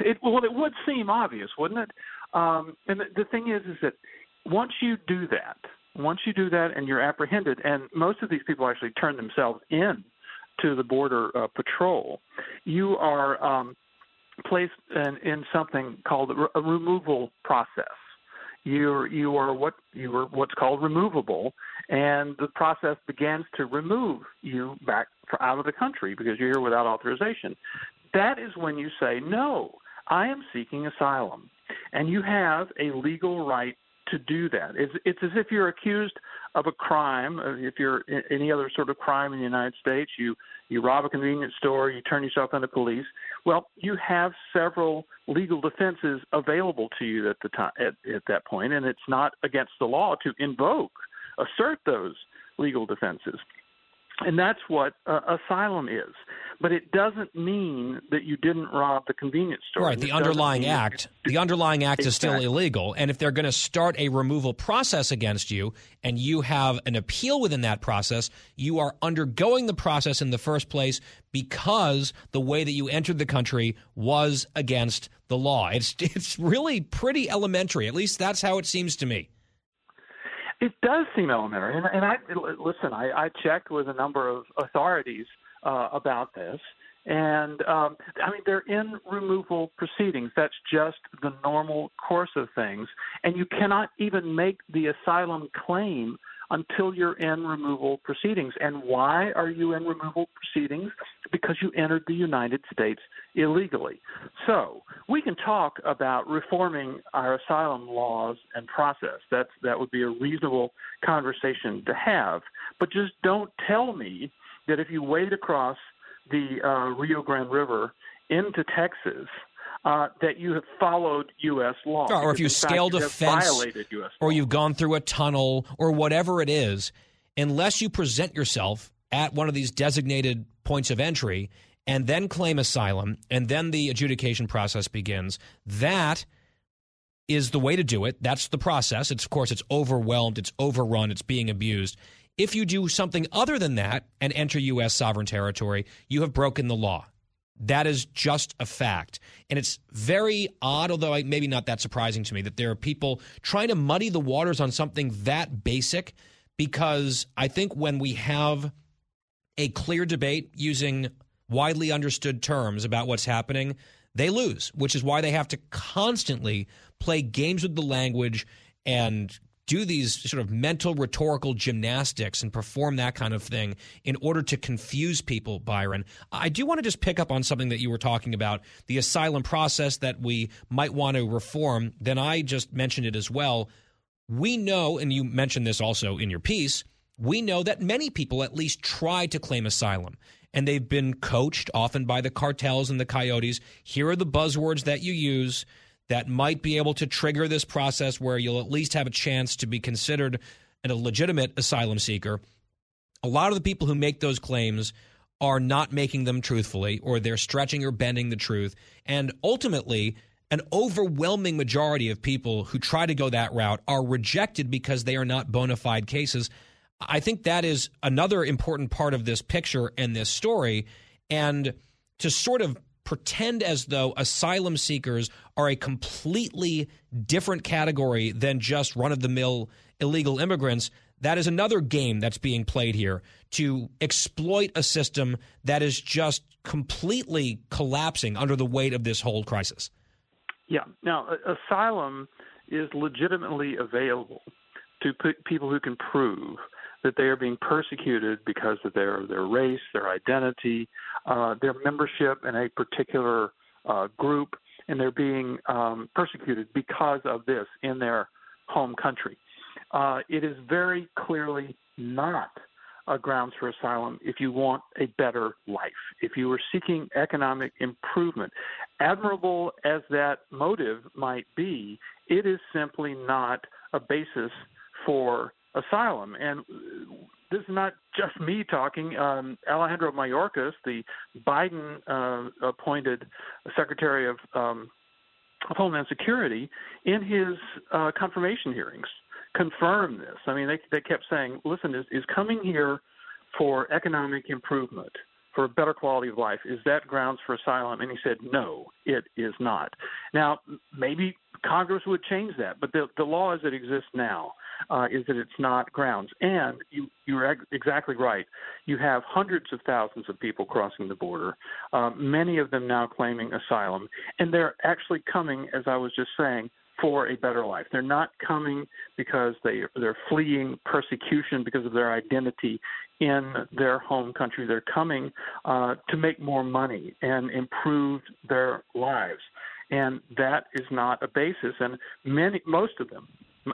it would seem obvious, wouldn't it? And the thing is that once you do that and you're apprehended, and most of these people actually turn themselves in to the border patrol, you are placed in something called a removal process. You are what's called removable, and the process begins to remove you back out of the country because you're here without authorization. That is when you say, no, I am seeking asylum, and you have a legal right to do that. It's as if you're accused of a crime. If you're any other sort of crime in the United States, you rob a convenience store, you turn yourself into police. Well, you have several legal defenses available to you at the time at that point, and it's not against the law to assert those legal defenses. And that's what asylum is. But it doesn't mean that you didn't rob the convenience store. Right, the underlying act exactly. is still illegal. And if they're going to start a removal process against you and you have an appeal within that process, you are undergoing the process in the first place because the way that you entered the country was against the law. It's really pretty elementary. At least that's how it seems to me. It does seem elementary, and I checked with a number of authorities about this, and they're in removal proceedings. That's just the normal course of things, and you cannot even make the asylum claim until you're in removal proceedings. And why are you in removal proceedings? Because you entered the United States illegally. So we can talk about reforming our asylum laws and process. That would be a reasonable conversation to have. But just don't tell me that if you wade across the Rio Grande River into Texas that you have followed U.S. law. Or if you scaled a fence, or you've gone through a tunnel, or whatever it is, unless you present yourself at one of these designated points of entry and then claim asylum, and then the adjudication process begins, that is the way to do it. That's the process. It's, of course, it's overwhelmed, it's overrun, it's being abused. If you do something other than that and enter U.S. sovereign territory, you have broken the law. That is just a fact. And it's very odd, although maybe not that surprising to me, that there are people trying to muddy the waters on something that basic, because I think when we have a clear debate using widely understood terms about what's happening, they lose, which is why they have to constantly play games with the language and do these sort of mental rhetorical gymnastics and perform that kind of thing in order to confuse people, Byron. I do want to just pick up on something that you were talking about, the asylum process that we might want to reform. Then I just mentioned it as well. We know, and you mentioned this also in your piece, we know that many people at least try to claim asylum, and they've been coached often by the cartels and the coyotes. Here are the buzzwords that you use that might be able to trigger this process where you'll at least have a chance to be considered a legitimate asylum seeker. A lot of the people who make those claims are not making them truthfully, or they're stretching or bending the truth. And ultimately, an overwhelming majority of people who try to go that route are rejected because they are not bona fide cases. I think that is another important part of this picture and this story. And to sort of pretend as though asylum seekers are a completely different category than just run-of-the-mill illegal immigrants, that is another game that's being played here to exploit a system that is just completely collapsing under the weight of this whole crisis. Yeah. Now, asylum is legitimately available to people who can prove that they are being persecuted because of their race, their identity, their membership in a particular group, and they're being persecuted because of this in their home country. It is very clearly not grounds for asylum if you want a better life, if you are seeking economic improvement. Admirable as that motive might be, it is simply not a basis for asylum. And this is not just me talking. Alejandro Mayorkas, the Biden-appointed Secretary of Homeland Security, in his confirmation hearings confirmed this. I mean, they kept saying, listen, is coming here for economic improvement, for a better quality of life, is that grounds for asylum? And he said, no, it is not. Now, maybe Congress would change that, but the law as it exists now is that it's not grounds. And you're exactly right. You have hundreds of thousands of people crossing the border, many of them now claiming asylum. And they're actually coming, as I was just saying, for a better life. They're not coming because they're fleeing persecution because of their identity in their home country. They're coming to make more money and improve their lives. And that is not a basis. And most of them,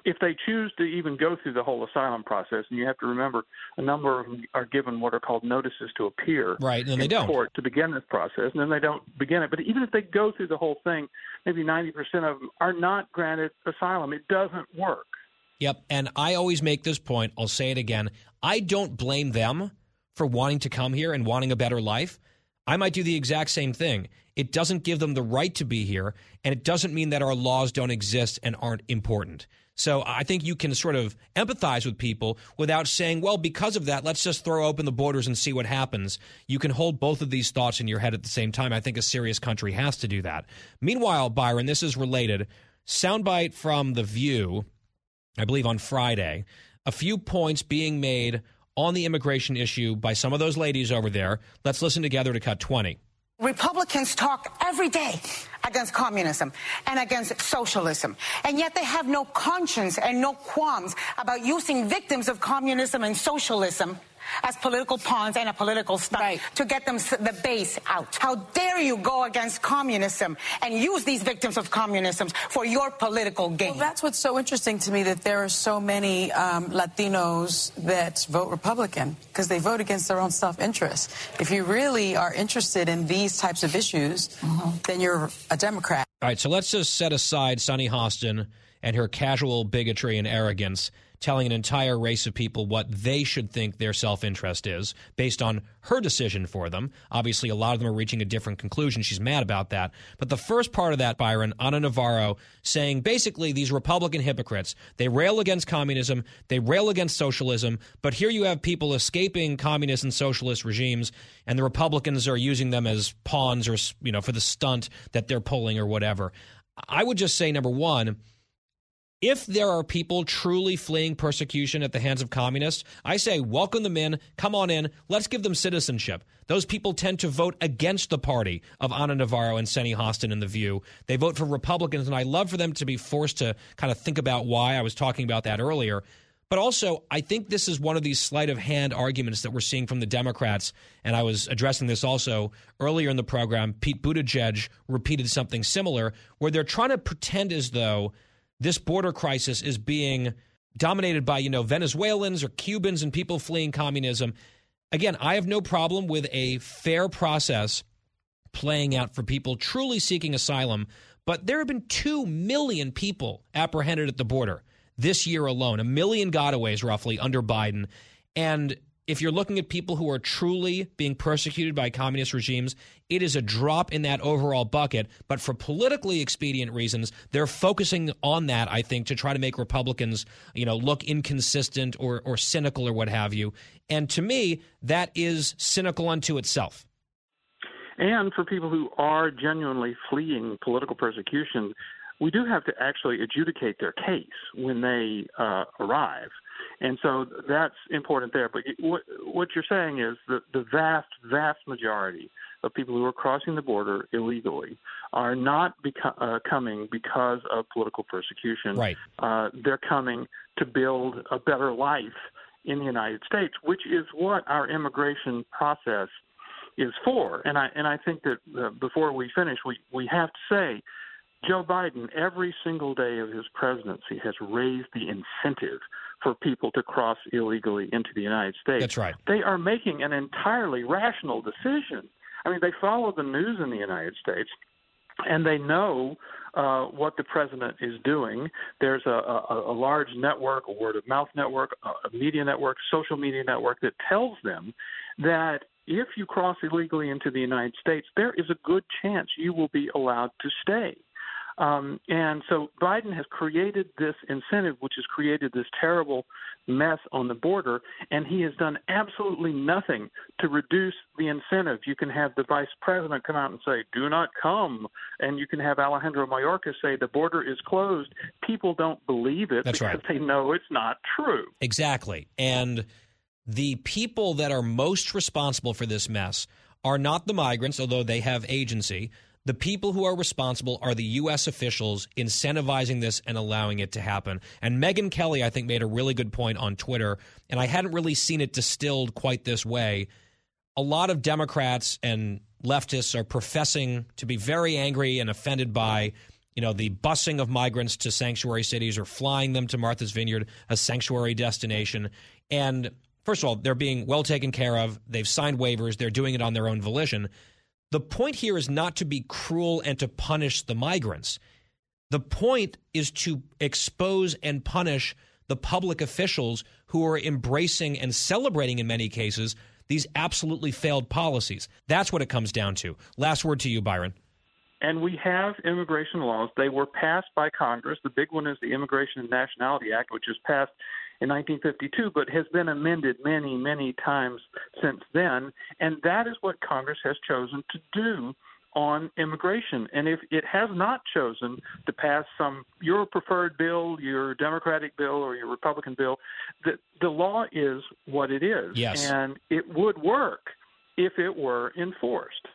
if they choose to even go through the whole asylum process, and you have to remember a number of them are given what are called notices to appear in court to begin this process, and then they don't begin it. But even if they go through the whole thing, maybe 90% of them are not granted asylum. It doesn't work. Yep, and I always make this point. I'll say it again. I don't blame them for wanting to come here and wanting a better life. I might do the exact same thing. It doesn't give them the right to be here, and it doesn't mean that our laws don't exist and aren't important. So I think you can sort of empathize with people without saying, well, because of that, let's just throw open the borders and see what happens. You can hold both of these thoughts in your head at the same time. I think a serious country has to do that. Meanwhile, Byron, this is related. Soundbite from The View, I believe on Friday, a few points being made on the immigration issue by some of those ladies over there. Let's listen together to Cut 20. Republicans talk every day against communism and against socialism, and yet they have no conscience and no qualms about using victims of communism and socialism as political pawns and a political stunt to get them the base out. How dare you go against communism and use these victims of communism for your political gain? Well, that's what's so interesting to me, that there are so many Latinos that vote Republican because they vote against their own self-interest. If you really are interested in these types of issues, then you're a Democrat. All right, so let's just set aside Sonny Hostin and her casual bigotry and arrogance, telling an entire race of people what they should think their self-interest is based on her decision for them. Obviously, a lot of them are reaching a different conclusion. She's mad about that. But the first part of that, Byron, Ana Navarro saying basically these Republican hypocrites, they rail against communism, they rail against socialism, but here you have people escaping communist and socialist regimes, and the Republicans are using them as pawns or, you know, for the stunt that they're pulling or whatever. I would just say, number one, if there are people truly fleeing persecution at the hands of communists, I say welcome them in, come on in, let's give them citizenship. Those people tend to vote against the party of Ana Navarro and Sonny Hostin in The View. They vote for Republicans, and I love for them to be forced to kind of think about why. I was talking about that earlier. But also, I think this is one of these sleight-of-hand arguments that we're seeing from the Democrats, and I was addressing this also earlier in the program. Pete Buttigieg repeated something similar, where they're trying to pretend as though this border crisis is being dominated by, you know, Venezuelans or Cubans and people fleeing communism. Again, I have no problem with a fair process playing out for people truly seeking asylum, but there have been 2 million people apprehended at the border this year alone, a million gotaways roughly under Biden. And if you're looking at people who are truly being persecuted by communist regimes, it is a drop in that overall bucket. But for politically expedient reasons, they're focusing on that, I think, to try to make Republicans, you know, look inconsistent or cynical or what have you. And to me, that is cynical unto itself. And for people who are genuinely fleeing political persecution, we do have to actually adjudicate their case when they arrive. And so that's important there. But what you're saying is that the vast, vast majority of people who are crossing the border illegally are not coming because of political persecution. Right. They're coming to build a better life in the United States, which is what our immigration process is for. And I think that before we finish, we have to say Joe Biden, every single day of his presidency, has raised the incentive for people to cross illegally into the United States. That's right. They are making an entirely rational decision. I mean, they follow the news in the United States, and they know what the president is doing. There's a large network, a word-of-mouth network, a media network, social media network that tells them that if you cross illegally into the United States, there is a good chance you will be allowed to stay. And so Biden has created this incentive, which has created this terrible mess on the border, and he has done absolutely nothing to reduce the incentive. You can have the vice president come out and say, do not come, and you can have Alejandro Mayorkas say the border is closed. People don't believe it. That's because right. They know it's not true. Exactly. And the people that are most responsible for this mess are not the migrants, although they have agency. The people who are responsible are the U.S. officials incentivizing this and allowing it to happen. And Megyn Kelly, I think, made a really good point on Twitter, and I hadn't really seen it distilled quite this way. A lot of Democrats and leftists are professing to be very angry and offended by, you know, the busing of migrants to sanctuary cities or flying them to Martha's Vineyard, a sanctuary destination. And first of all, they're being well taken care of. They've signed waivers. They're doing it on their own volition. The point here is not to be cruel and to punish the migrants. The point is to expose and punish the public officials who are embracing and celebrating, in many cases, these absolutely failed policies. That's what it comes down to. Last word to you, Byron. And we have immigration laws. They were passed by Congress. The big one is the Immigration and Nationality Act, which was passed in 1952, but has been amended many, many times since then. And that is what Congress has chosen to do on immigration. And if it has not chosen to pass your preferred bill, your Democratic bill, or your Republican bill, the law is what it is. Yes. And it would work if it were enforced.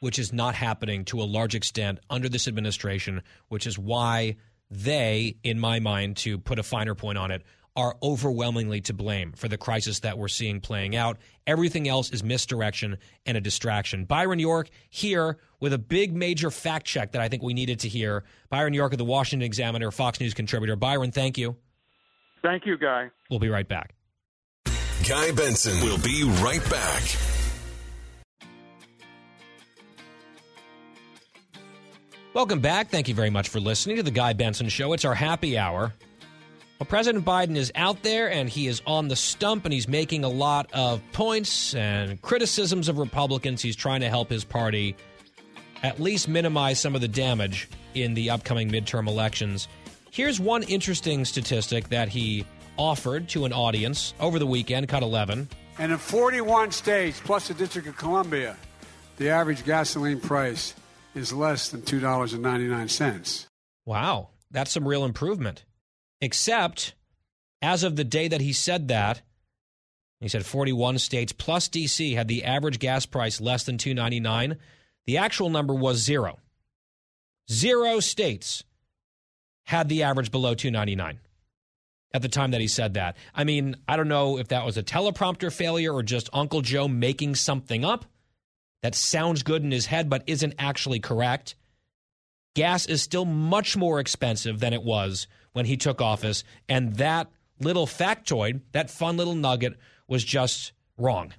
Which is not happening to a large extent under this administration, which is why they, in my mind, to put a finer point on it, are overwhelmingly to blame for the crisis that we're seeing playing out. Everything else is misdirection and a distraction. Byron York here with a big major fact check that I think we needed to hear. Byron York of the Washington Examiner, Fox News contributor. Byron, thank you. Thank you, Guy. We'll be right back. Guy Benson will be right back. Welcome back. Thank you very much for listening to The Guy Benson Show. It's our happy hour. Well, President Biden is out there, and he is on the stump, and he's making a lot of points and criticisms of Republicans. He's trying to help his party at least minimize some of the damage in the upcoming midterm elections. Here's one interesting statistic that he offered to an audience over the weekend, Cut 11. And in 41 states, plus the District of Columbia, the average gasoline price is less than $2.99. Wow, that's some real improvement. Except, as of the day that he said that, he said 41 states plus D.C. had the average gas price less than $2.99. The actual number was zero. Zero states had the average below $2.99 at the time that he said that. I mean, I don't know if that was a teleprompter failure or just Uncle Joe making something up that sounds good in his head but isn't actually correct. Gas is still much more expensive than it was when he took office, and that little factoid, that fun little nugget, was just wrong.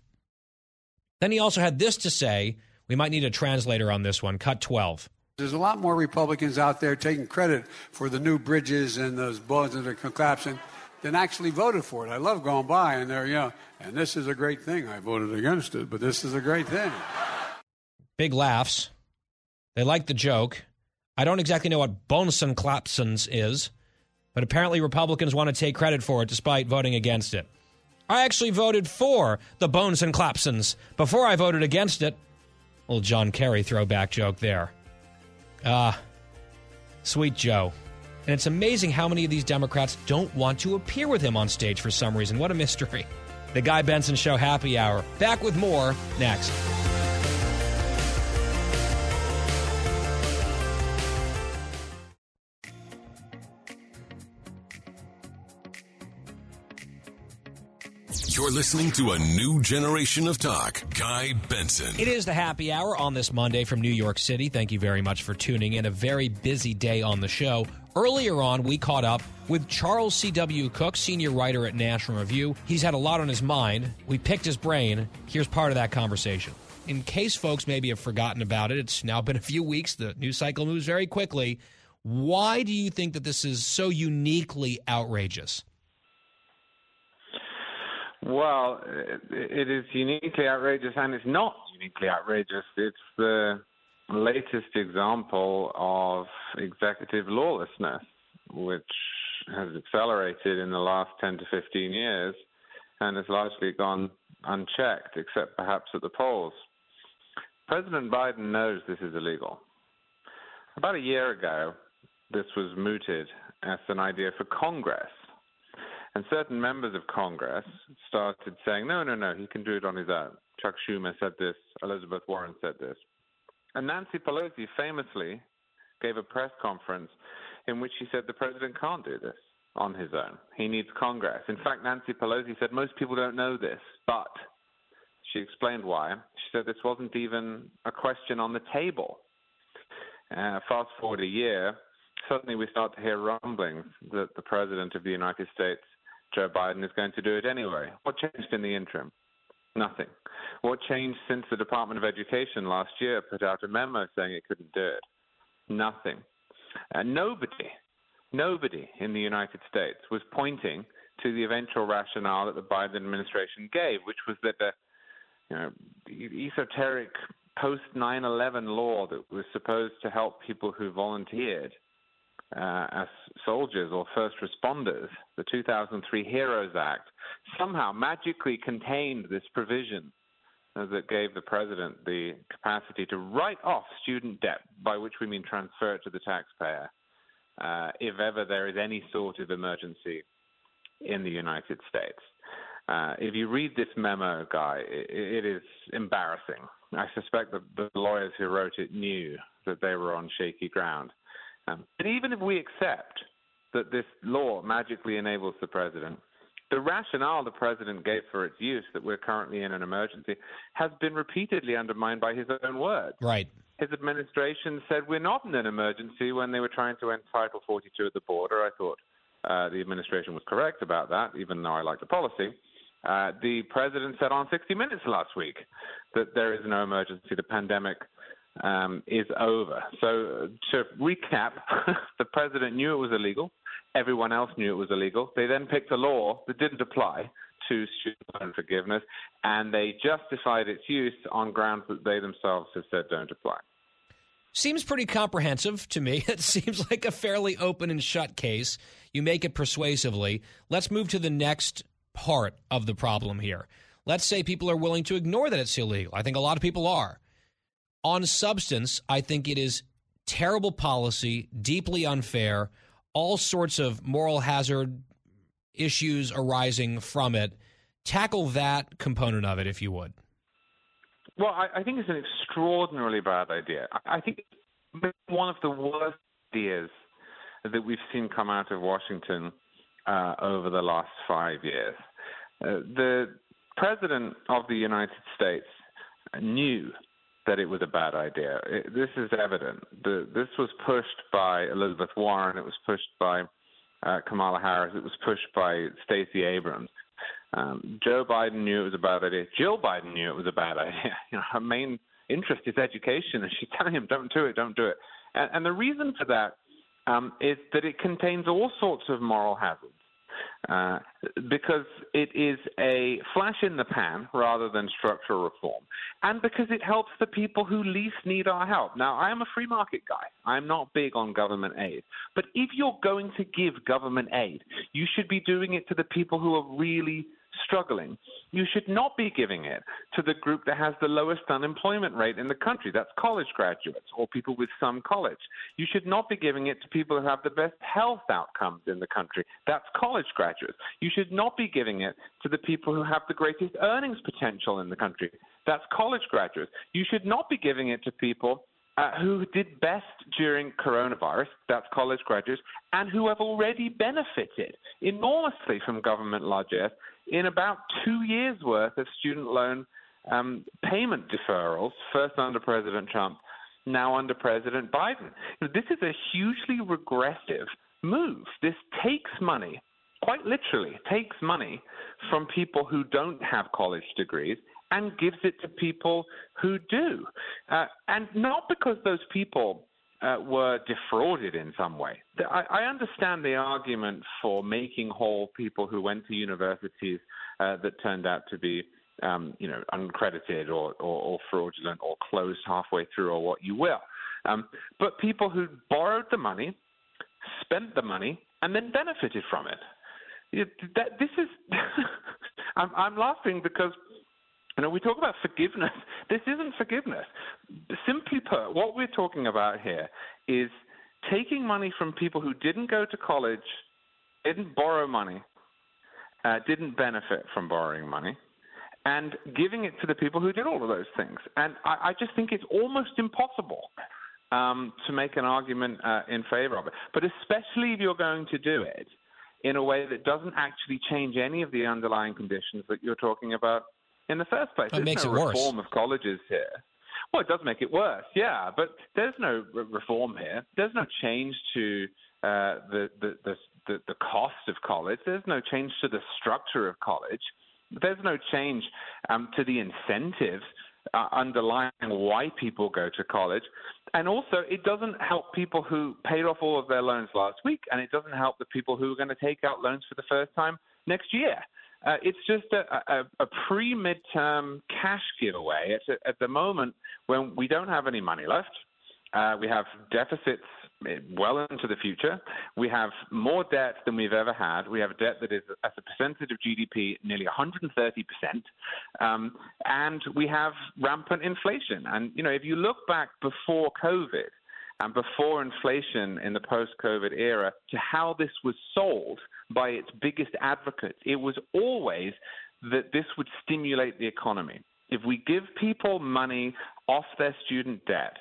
Then he also had this to say. We might need a translator on this one. Cut 12. There's a lot more Republicans out there taking credit for the new bridges and those buildings that are collapsing than actually voted for it. I love going by, and they're, and this is a great thing. I voted against it, but this is a great thing. Big laughs. They like the joke. I don't exactly know what bonsenklapsens is, but apparently Republicans want to take credit for it despite voting against it. I actually voted for the bonsenklapsens before I voted against it. Little John Kerry throwback joke there. Sweet Joe. And it's amazing how many of these Democrats don't want to appear with him on stage for some reason. What a mystery. The Guy Benson Show Happy Hour. Back with more next. You're listening to a new generation of talk. Guy Benson. It is the happy hour on this Monday from New York City. Thank you very much for tuning in. A very busy day on the show. Earlier on, we caught up with Charles C.W. Cook, senior writer at National Review. He's had a lot on his mind. We picked his brain. Here's part of that conversation. In case folks maybe have forgotten about it, it's now been a few weeks. The news cycle moves very quickly. Why do you think that this is so uniquely outrageous? Well, it is uniquely outrageous, and it's not uniquely outrageous. It's the latest example of executive lawlessness, which has accelerated in the last 10 to 15 years and has largely gone unchecked, except perhaps at the polls. President Biden knows this is illegal. About a year ago, this was mooted as an idea for Congress. And certain members of Congress started saying, no, he can do it on his own. Chuck Schumer said this. Elizabeth Warren said this. And Nancy Pelosi famously gave a press conference in which she said the president can't do this on his own. He needs Congress. In fact, Nancy Pelosi said most people don't know this, but she explained why. She said this wasn't even a question on the table. Fast forward a year, suddenly we start to hear rumblings that the President of the United States, Joe Biden, is going to do it anyway. What changed in the interim? Nothing. What changed since the Department of Education last year put out a memo saying it couldn't do it? Nothing. And nobody in the United States was pointing to the eventual rationale that the Biden administration gave, which was that the esoteric post-9/11 law that was supposed to help people who volunteered as soldiers or first responders, the 2003 HEROES Act, somehow magically contained this provision that gave the president the capacity to write off student debt, by which we mean transfer it to the taxpayer, if ever there is any sort of emergency in the United States. If you read this memo, Guy, it is embarrassing. I suspect that the lawyers who wrote it knew that they were on shaky ground. But even if we accept that this law magically enables the president, the rationale the president gave for its use, that we're currently in an emergency, has been repeatedly undermined by his own words. Right. His administration said we're not in an emergency when they were trying to end Title 42 at the border. I thought the administration was correct about that, even though I like the policy. The president said on 60 Minutes last week that there is no emergency. The pandemic is over. So to recap, the president knew it was illegal. Everyone else knew it was illegal. They then picked a law that didn't apply to student loan forgiveness, and they justified its use on grounds that they themselves have said don't apply. Seems pretty comprehensive to me. It seems like a fairly open and shut case. You make it persuasively. Let's move to the next part of the problem here. Let's say people are willing to ignore that it's illegal. I think a lot of people are. On substance, I think it is terrible policy, deeply unfair, all sorts of moral hazard issues arising from it. Tackle that component of it, if you would. Well, I think it's an extraordinarily bad idea. I think it's one of the worst ideas that we've seen come out of Washington over the last 5 years. The president of the United States knew that it was a bad idea. This is evident. This was pushed by Elizabeth Warren. It was pushed by Kamala Harris. It was pushed by Stacey Abrams. Joe Biden knew it was a bad idea. Jill Biden knew it was a bad idea. Her main interest is education, and she's telling him, don't do it. And the reason for that is that it contains all sorts of moral hazards because it is a flash in the pan rather than structural reform, and because it helps the people who least need our help. Now, I am a free market guy. I'm not big on government aid. But if you're going to give government aid, you should be doing it to the people who are really struggling. You should not be giving it to the group that has the lowest unemployment rate in the country. That's college graduates or people with some college. You should not be giving it to people who have the best health outcomes in the country. That's college graduates. You should not be giving it to the people who have the greatest earnings potential in the country. That's college graduates. You should not be giving it to people who did best during coronavirus, that's college graduates, and who have already benefited enormously from government largesse in about 2 years' worth of student loan payment deferrals, first under President Trump, now under President Biden. This is a hugely regressive move. This takes money, quite literally takes money from people who don't have college degrees and gives it to people who do. And not because those people were defrauded in some way. I understand the argument for making whole people who went to universities that turned out to be uncredited or fraudulent or closed halfway through or what you will. But people who borrowed the money, spent the money, and then benefited from it. I'm laughing because we talk about forgiveness. This isn't forgiveness. Simply put, what we're talking about here is taking money from people who didn't go to college, didn't borrow money, didn't benefit from borrowing money, and giving it to the people who did all of those things. And I just think it's almost impossible to make an argument in favor of it. But especially if you're going to do it in a way that doesn't actually change any of the underlying conditions that you're talking about in the first place. It makes it worse. There's no reform of colleges here. Well, it does make it worse, yeah, but there's no reform here. There's no change to the cost of college. There's no change to the structure of college. There's no change to the incentives underlying why people go to college. And also, it doesn't help people who paid off all of their loans last week, and it doesn't help the people who are going to take out loans for the first time next year. It's just a pre-midterm cash giveaway at the moment when we don't have any money left. We have deficits well into the future. We have more debt than we've ever had. We have a debt that is, as a percentage of GDP, nearly 130%. And we have rampant inflation. And, if you look back before COVID and before inflation in the post-COVID era to how this was sold by its biggest advocates, it was always that this would stimulate the economy. If we give people money off their student debt,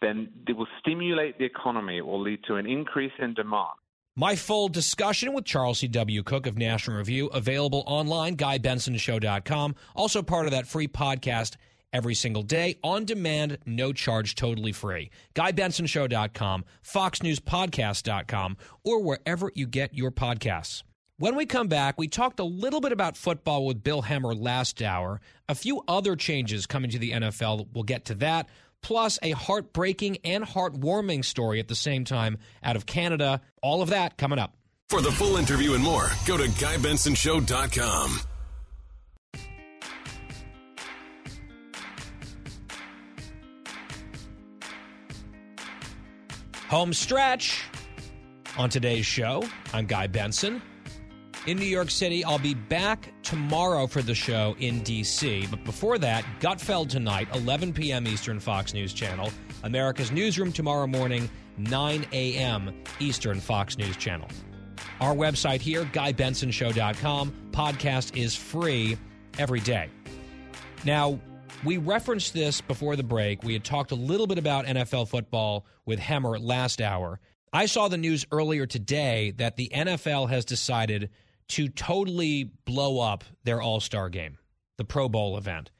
then it will stimulate the economy. It will lead to an increase in demand. My full discussion with Charles C.W. Cook of National Review, available online, GuyBensonShow.com. Also part of that free podcast every single day, on demand, no charge, totally free. GuyBensonShow.com, FoxNewsPodcast.com, or wherever you get your podcasts. When we come back, we talked a little bit about football with Bill Hemmer last hour. A few other changes coming to the NFL. We'll get to that. Plus, a heartbreaking and heartwarming story at the same time out of Canada. All of that coming up. For the full interview and more, go to GuyBensonShow.com. Home stretch on today's show. I'm Guy Benson. In New York City, I'll be back tomorrow for the show in D.C. But before that, Gutfeld tonight, 11 p.m. Eastern, Fox News Channel. America's Newsroom tomorrow morning, 9 a.m. Eastern, Fox News Channel. Our website here, GuyBensonShow.com. Podcast is free every day. Now, we referenced this before the break. We had talked a little bit about NFL football with Hemmer last hour. I saw the news earlier today that the NFL has decided to totally blow up their All-Star game, the Pro Bowl event,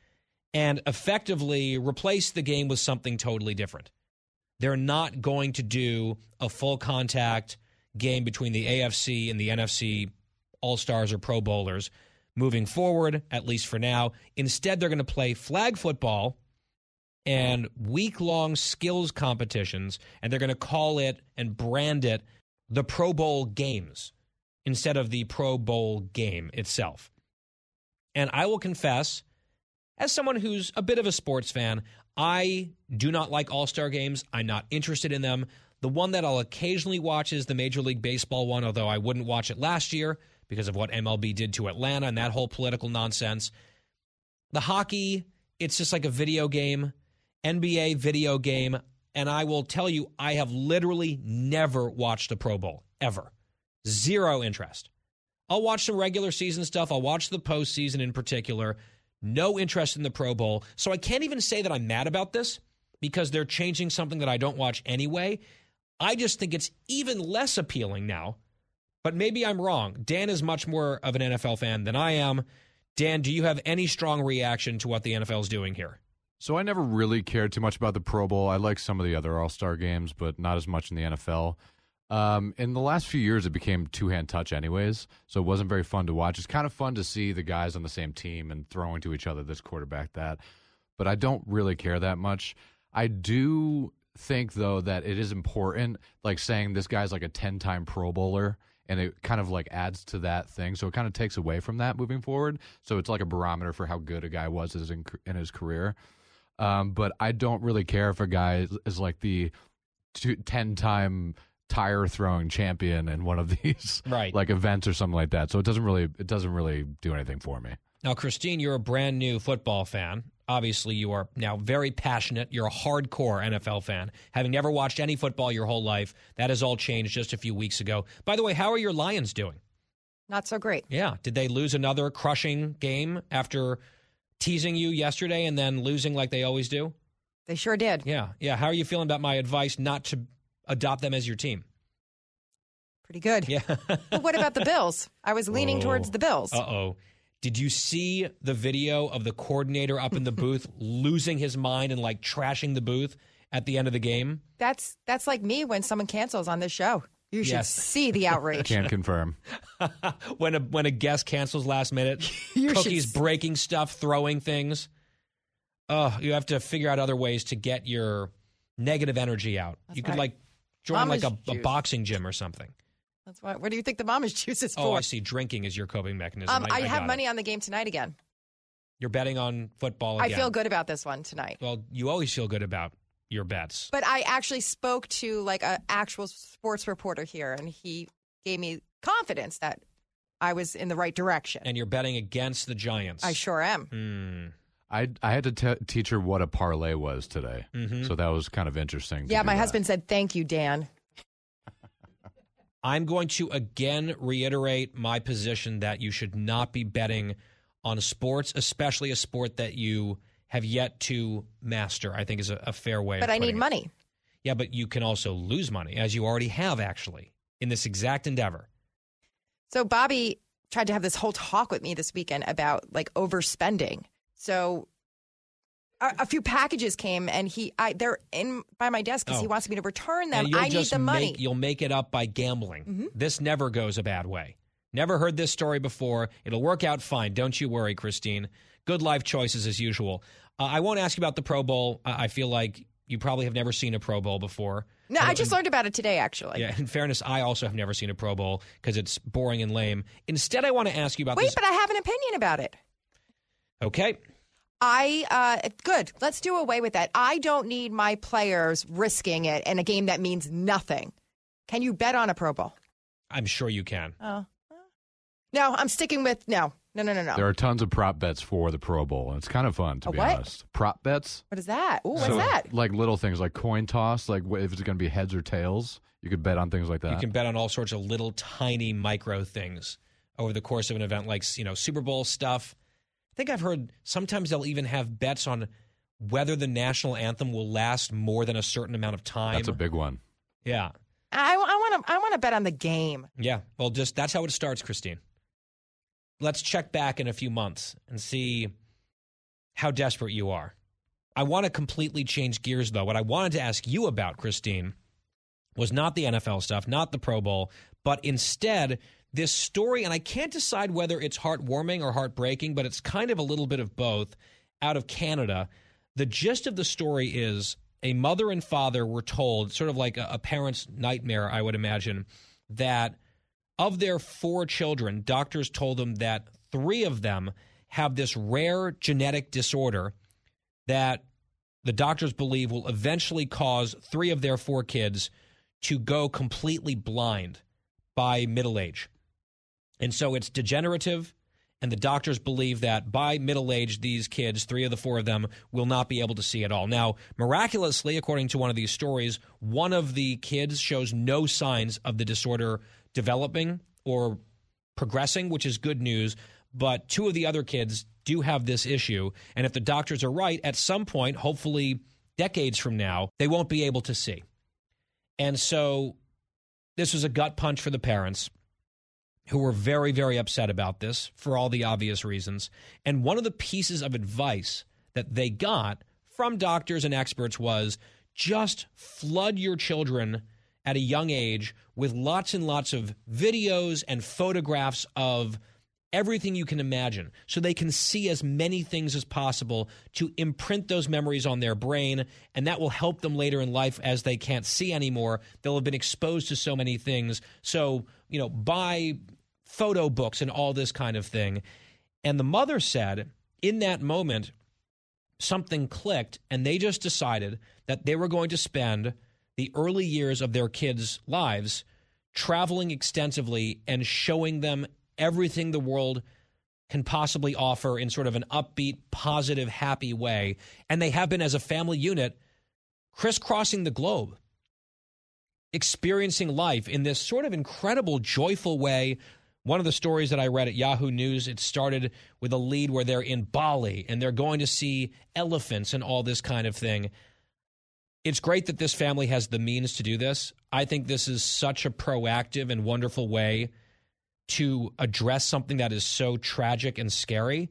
and effectively replace the game with something totally different. They're not going to do a full-contact game between the AFC and the NFC All-Stars or Pro Bowlers moving forward, at least for now. Instead, they're going to play flag football and week-long skills competitions, and they're going to call it and brand it the Pro Bowl games, instead of the Pro Bowl game itself. And I will confess, as someone who's a bit of a sports fan, I do not like All-Star games. I'm not interested in them. The one that I'll occasionally watch is the Major League Baseball one, although I wouldn't watch it last year because of what MLB did to Atlanta and that whole political nonsense. The hockey, it's just like a video game, NBA video game, and I will tell you, I have literally never watched a Pro Bowl, ever. Zero interest. I'll watch some regular season stuff. I'll watch the postseason in particular. No interest in the Pro Bowl. So I can't even say that I'm mad about this because they're changing something that I don't watch anyway. I just think it's even less appealing now, but maybe I'm wrong. Dan is much more of an NFL fan than I am. Dan, do you have any strong reaction to what the NFL is doing here? So I never really cared too much about the Pro Bowl. I like some of the other All-Star games, but not as much in the NFL. In the last few years, it became two-hand touch anyways, so it wasn't very fun to watch. It's kind of fun to see the guys on the same team and throwing to each other, this quarterback, that. But I don't really care that much. I do think, though, that it is important, like saying this guy's like a 10-time Pro Bowler, and it kind of like adds to that thing. So it kind of takes away from that moving forward. So it's like a barometer for how good a guy was in his career. But I don't really care if a guy is like the 10-time tire throwing champion in one of these like events or something like that. So it doesn't really do anything for me. Now, Christine, you're a brand new football fan. Obviously, you are now very passionate. You're a hardcore NFL fan, having never watched any football your whole life. That has all changed just a few weeks ago. By the way, how are your Lions doing? Not so great. Yeah. Did they lose another crushing game after teasing you yesterday and then losing like they always do? They sure did. Yeah. Yeah. How are you feeling about my advice not to adopt them as your team? Pretty good. Yeah. But what about the Bills? I was leaning towards the Bills. Uh-oh. Did you see the video of the coordinator up in the booth losing his mind and like trashing the booth at the end of the game? That's like me when someone cancels on this show. You should see the outrage. Can't confirm. When a guest cancels last minute, Cookie's breaking stuff, throwing things. You have to figure out other ways to get your negative energy out. That's you could like join Mama's like a boxing gym or something. That's why. What do you think the Mama's juice is for? Oh, I see. Drinking is your coping mechanism. I have money on the game tonight again. You're betting on football again. I feel good about this one tonight. Well, you always feel good about your bets. But I actually spoke to like an actual sports reporter here, and he gave me confidence that I was in the right direction. And you're betting against the Giants. I sure am. I had to teach her what a parlay was today, so that was kind of interesting. Yeah, my husband said, thank you, Dan. I'm going to again reiterate my position that you should not be betting on sports, especially a sport that you have yet to master, I think is a fair way. But I need money. Yeah, but you can also lose money, as you already have, actually, in this exact endeavor. So Bobby tried to have this whole talk with me this weekend about, like, overspending. So a few packages came, and they're in by my desk because he wants me to return them. I need the money. You'll make it up by gambling. This never goes a bad way. Never heard this story before. It'll work out fine. Don't you worry, Christine. Good life choices as usual. I won't ask you about the Pro Bowl. I feel like you probably have never seen a Pro Bowl before. No, I just learned about it today, actually. Yeah, in fairness, I also have never seen a Pro Bowl because it's boring and lame. Instead, I want to ask you about this. Wait, but I have an opinion about it. Okay. Good. Let's do away with that. I don't need my players risking it in a game that means nothing. Can you bet on a Pro Bowl? I'm sure you can. Oh. No, I'm sticking with no. There are tons of prop bets for the Pro Bowl, and it's kind of fun, to be honest. Prop bets. What is that? Ooh, what's that? Like little things, like coin toss, like if it's going to be heads or tails. You could bet on things like that. You can bet on all sorts of little tiny micro things over the course of an event, like Super Bowl stuff. I think I've heard sometimes they'll even have bets on whether the national anthem will last more than a certain amount of time. That's a big one. Yeah. I want to bet on the game. Yeah. Well, that's how it starts, Christine. Let's check back in a few months and see how desperate you are. I want to completely change gears, though. What I wanted to ask you about, Christine, was not the NFL stuff, not the Pro Bowl, but instead this story, and I can't decide whether it's heartwarming or heartbreaking, but it's kind of a little bit of both, out of Canada. The gist of the story is a mother and father were told, sort of like a parent's nightmare, I would imagine, that of their 4 children, doctors told them that 3 of them have this rare genetic disorder that the doctors believe will eventually cause 3 of their 4 kids to go completely blind by middle age. And so it's degenerative, and the doctors believe that by middle age, these kids, 3 of the 4 of them, will not be able to see at all. Now, miraculously, according to one of these stories, one of the kids shows no signs of the disorder developing or progressing, which is good news, but 2 of the other kids do have this issue. And if the doctors are right, at some point, hopefully decades from now, they won't be able to see. And so this was a gut punch for the parents who were very, very upset about this for all the obvious reasons. And one of the pieces of advice that they got from doctors and experts was just flood your children at a young age with lots and lots of videos and photographs of everything you can imagine, so they can see as many things as possible to imprint those memories on their brain, and that will help them later in life as they can't see anymore. They'll have been exposed to so many things. So, you know, buy photo books and all this kind of thing. And the mother said in that moment, something clicked, and they just decided that they were going to spend the early years of their kids' lives traveling extensively and showing them everything the world can possibly offer in sort of an upbeat, positive, happy way. And they have been, as a family unit, crisscrossing the globe, experiencing life in this sort of incredible, joyful way. One of the stories that I read at Yahoo News, it started with a lead where they're in Bali and they're going to see elephants and all this kind of thing. It's great that this family has the means to do this. I think this is such a proactive and wonderful way to address something that is so tragic and scary.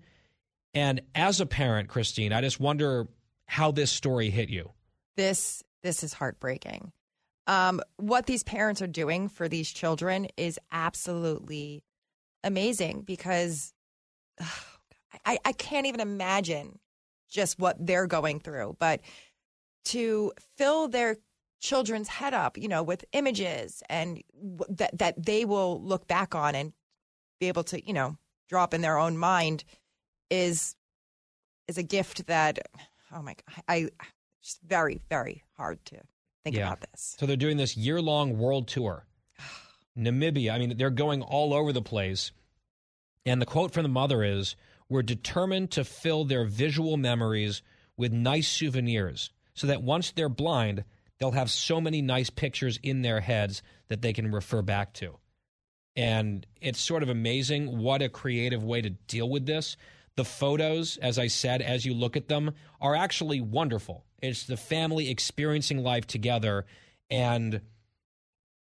And as a parent, Christine, I just wonder how this story hit you. This is heartbreaking. What these parents are doing for these children is absolutely amazing, because I can't even imagine just what they're going through. But to fill their children's head up, you know, with images and that they will look back on and be able to, you know, draw up in their own mind is a gift that, oh my God, it's very, very hard to think about this. So they're doing this year-long world tour. Namibia, I mean, they're going all over the place. And the quote from the mother is, "We're determined to fill their visual memories with nice souvenirs so that once they're blind, they'll have so many nice pictures in their heads that they can refer back to." And it's sort of amazing what a creative way to deal with this. The photos, as I said, as you look at them, are actually wonderful. It's the family experiencing life together and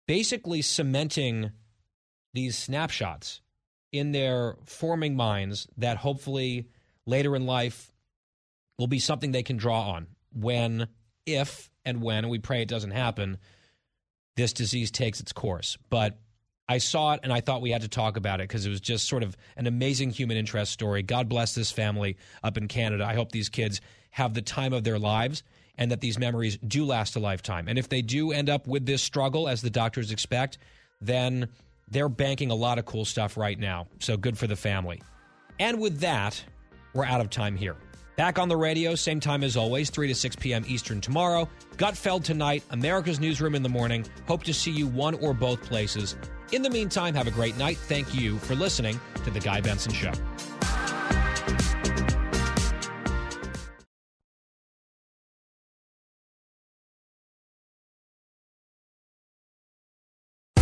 basically cementing these snapshots in their forming minds that hopefully later in life will be something they can draw on when, if, and when, and we pray it doesn't happen, this disease takes its course. But I saw it, and I thought we had to talk about it because it was just sort of an amazing human interest story. God bless this family up in Canada. I hope these kids have the time of their lives and that these memories do last a lifetime. And if they do end up with this struggle, as the doctors expect, then they're banking a lot of cool stuff right now. So good for the family. And with that, we're out of time here. Back on the radio, same time as always, 3 to 6 p.m. Eastern tomorrow. Gutfeld tonight, America's Newsroom in the morning. Hope to see you one or both places. In the meantime, have a great night. Thank you for listening to The Guy Benson Show.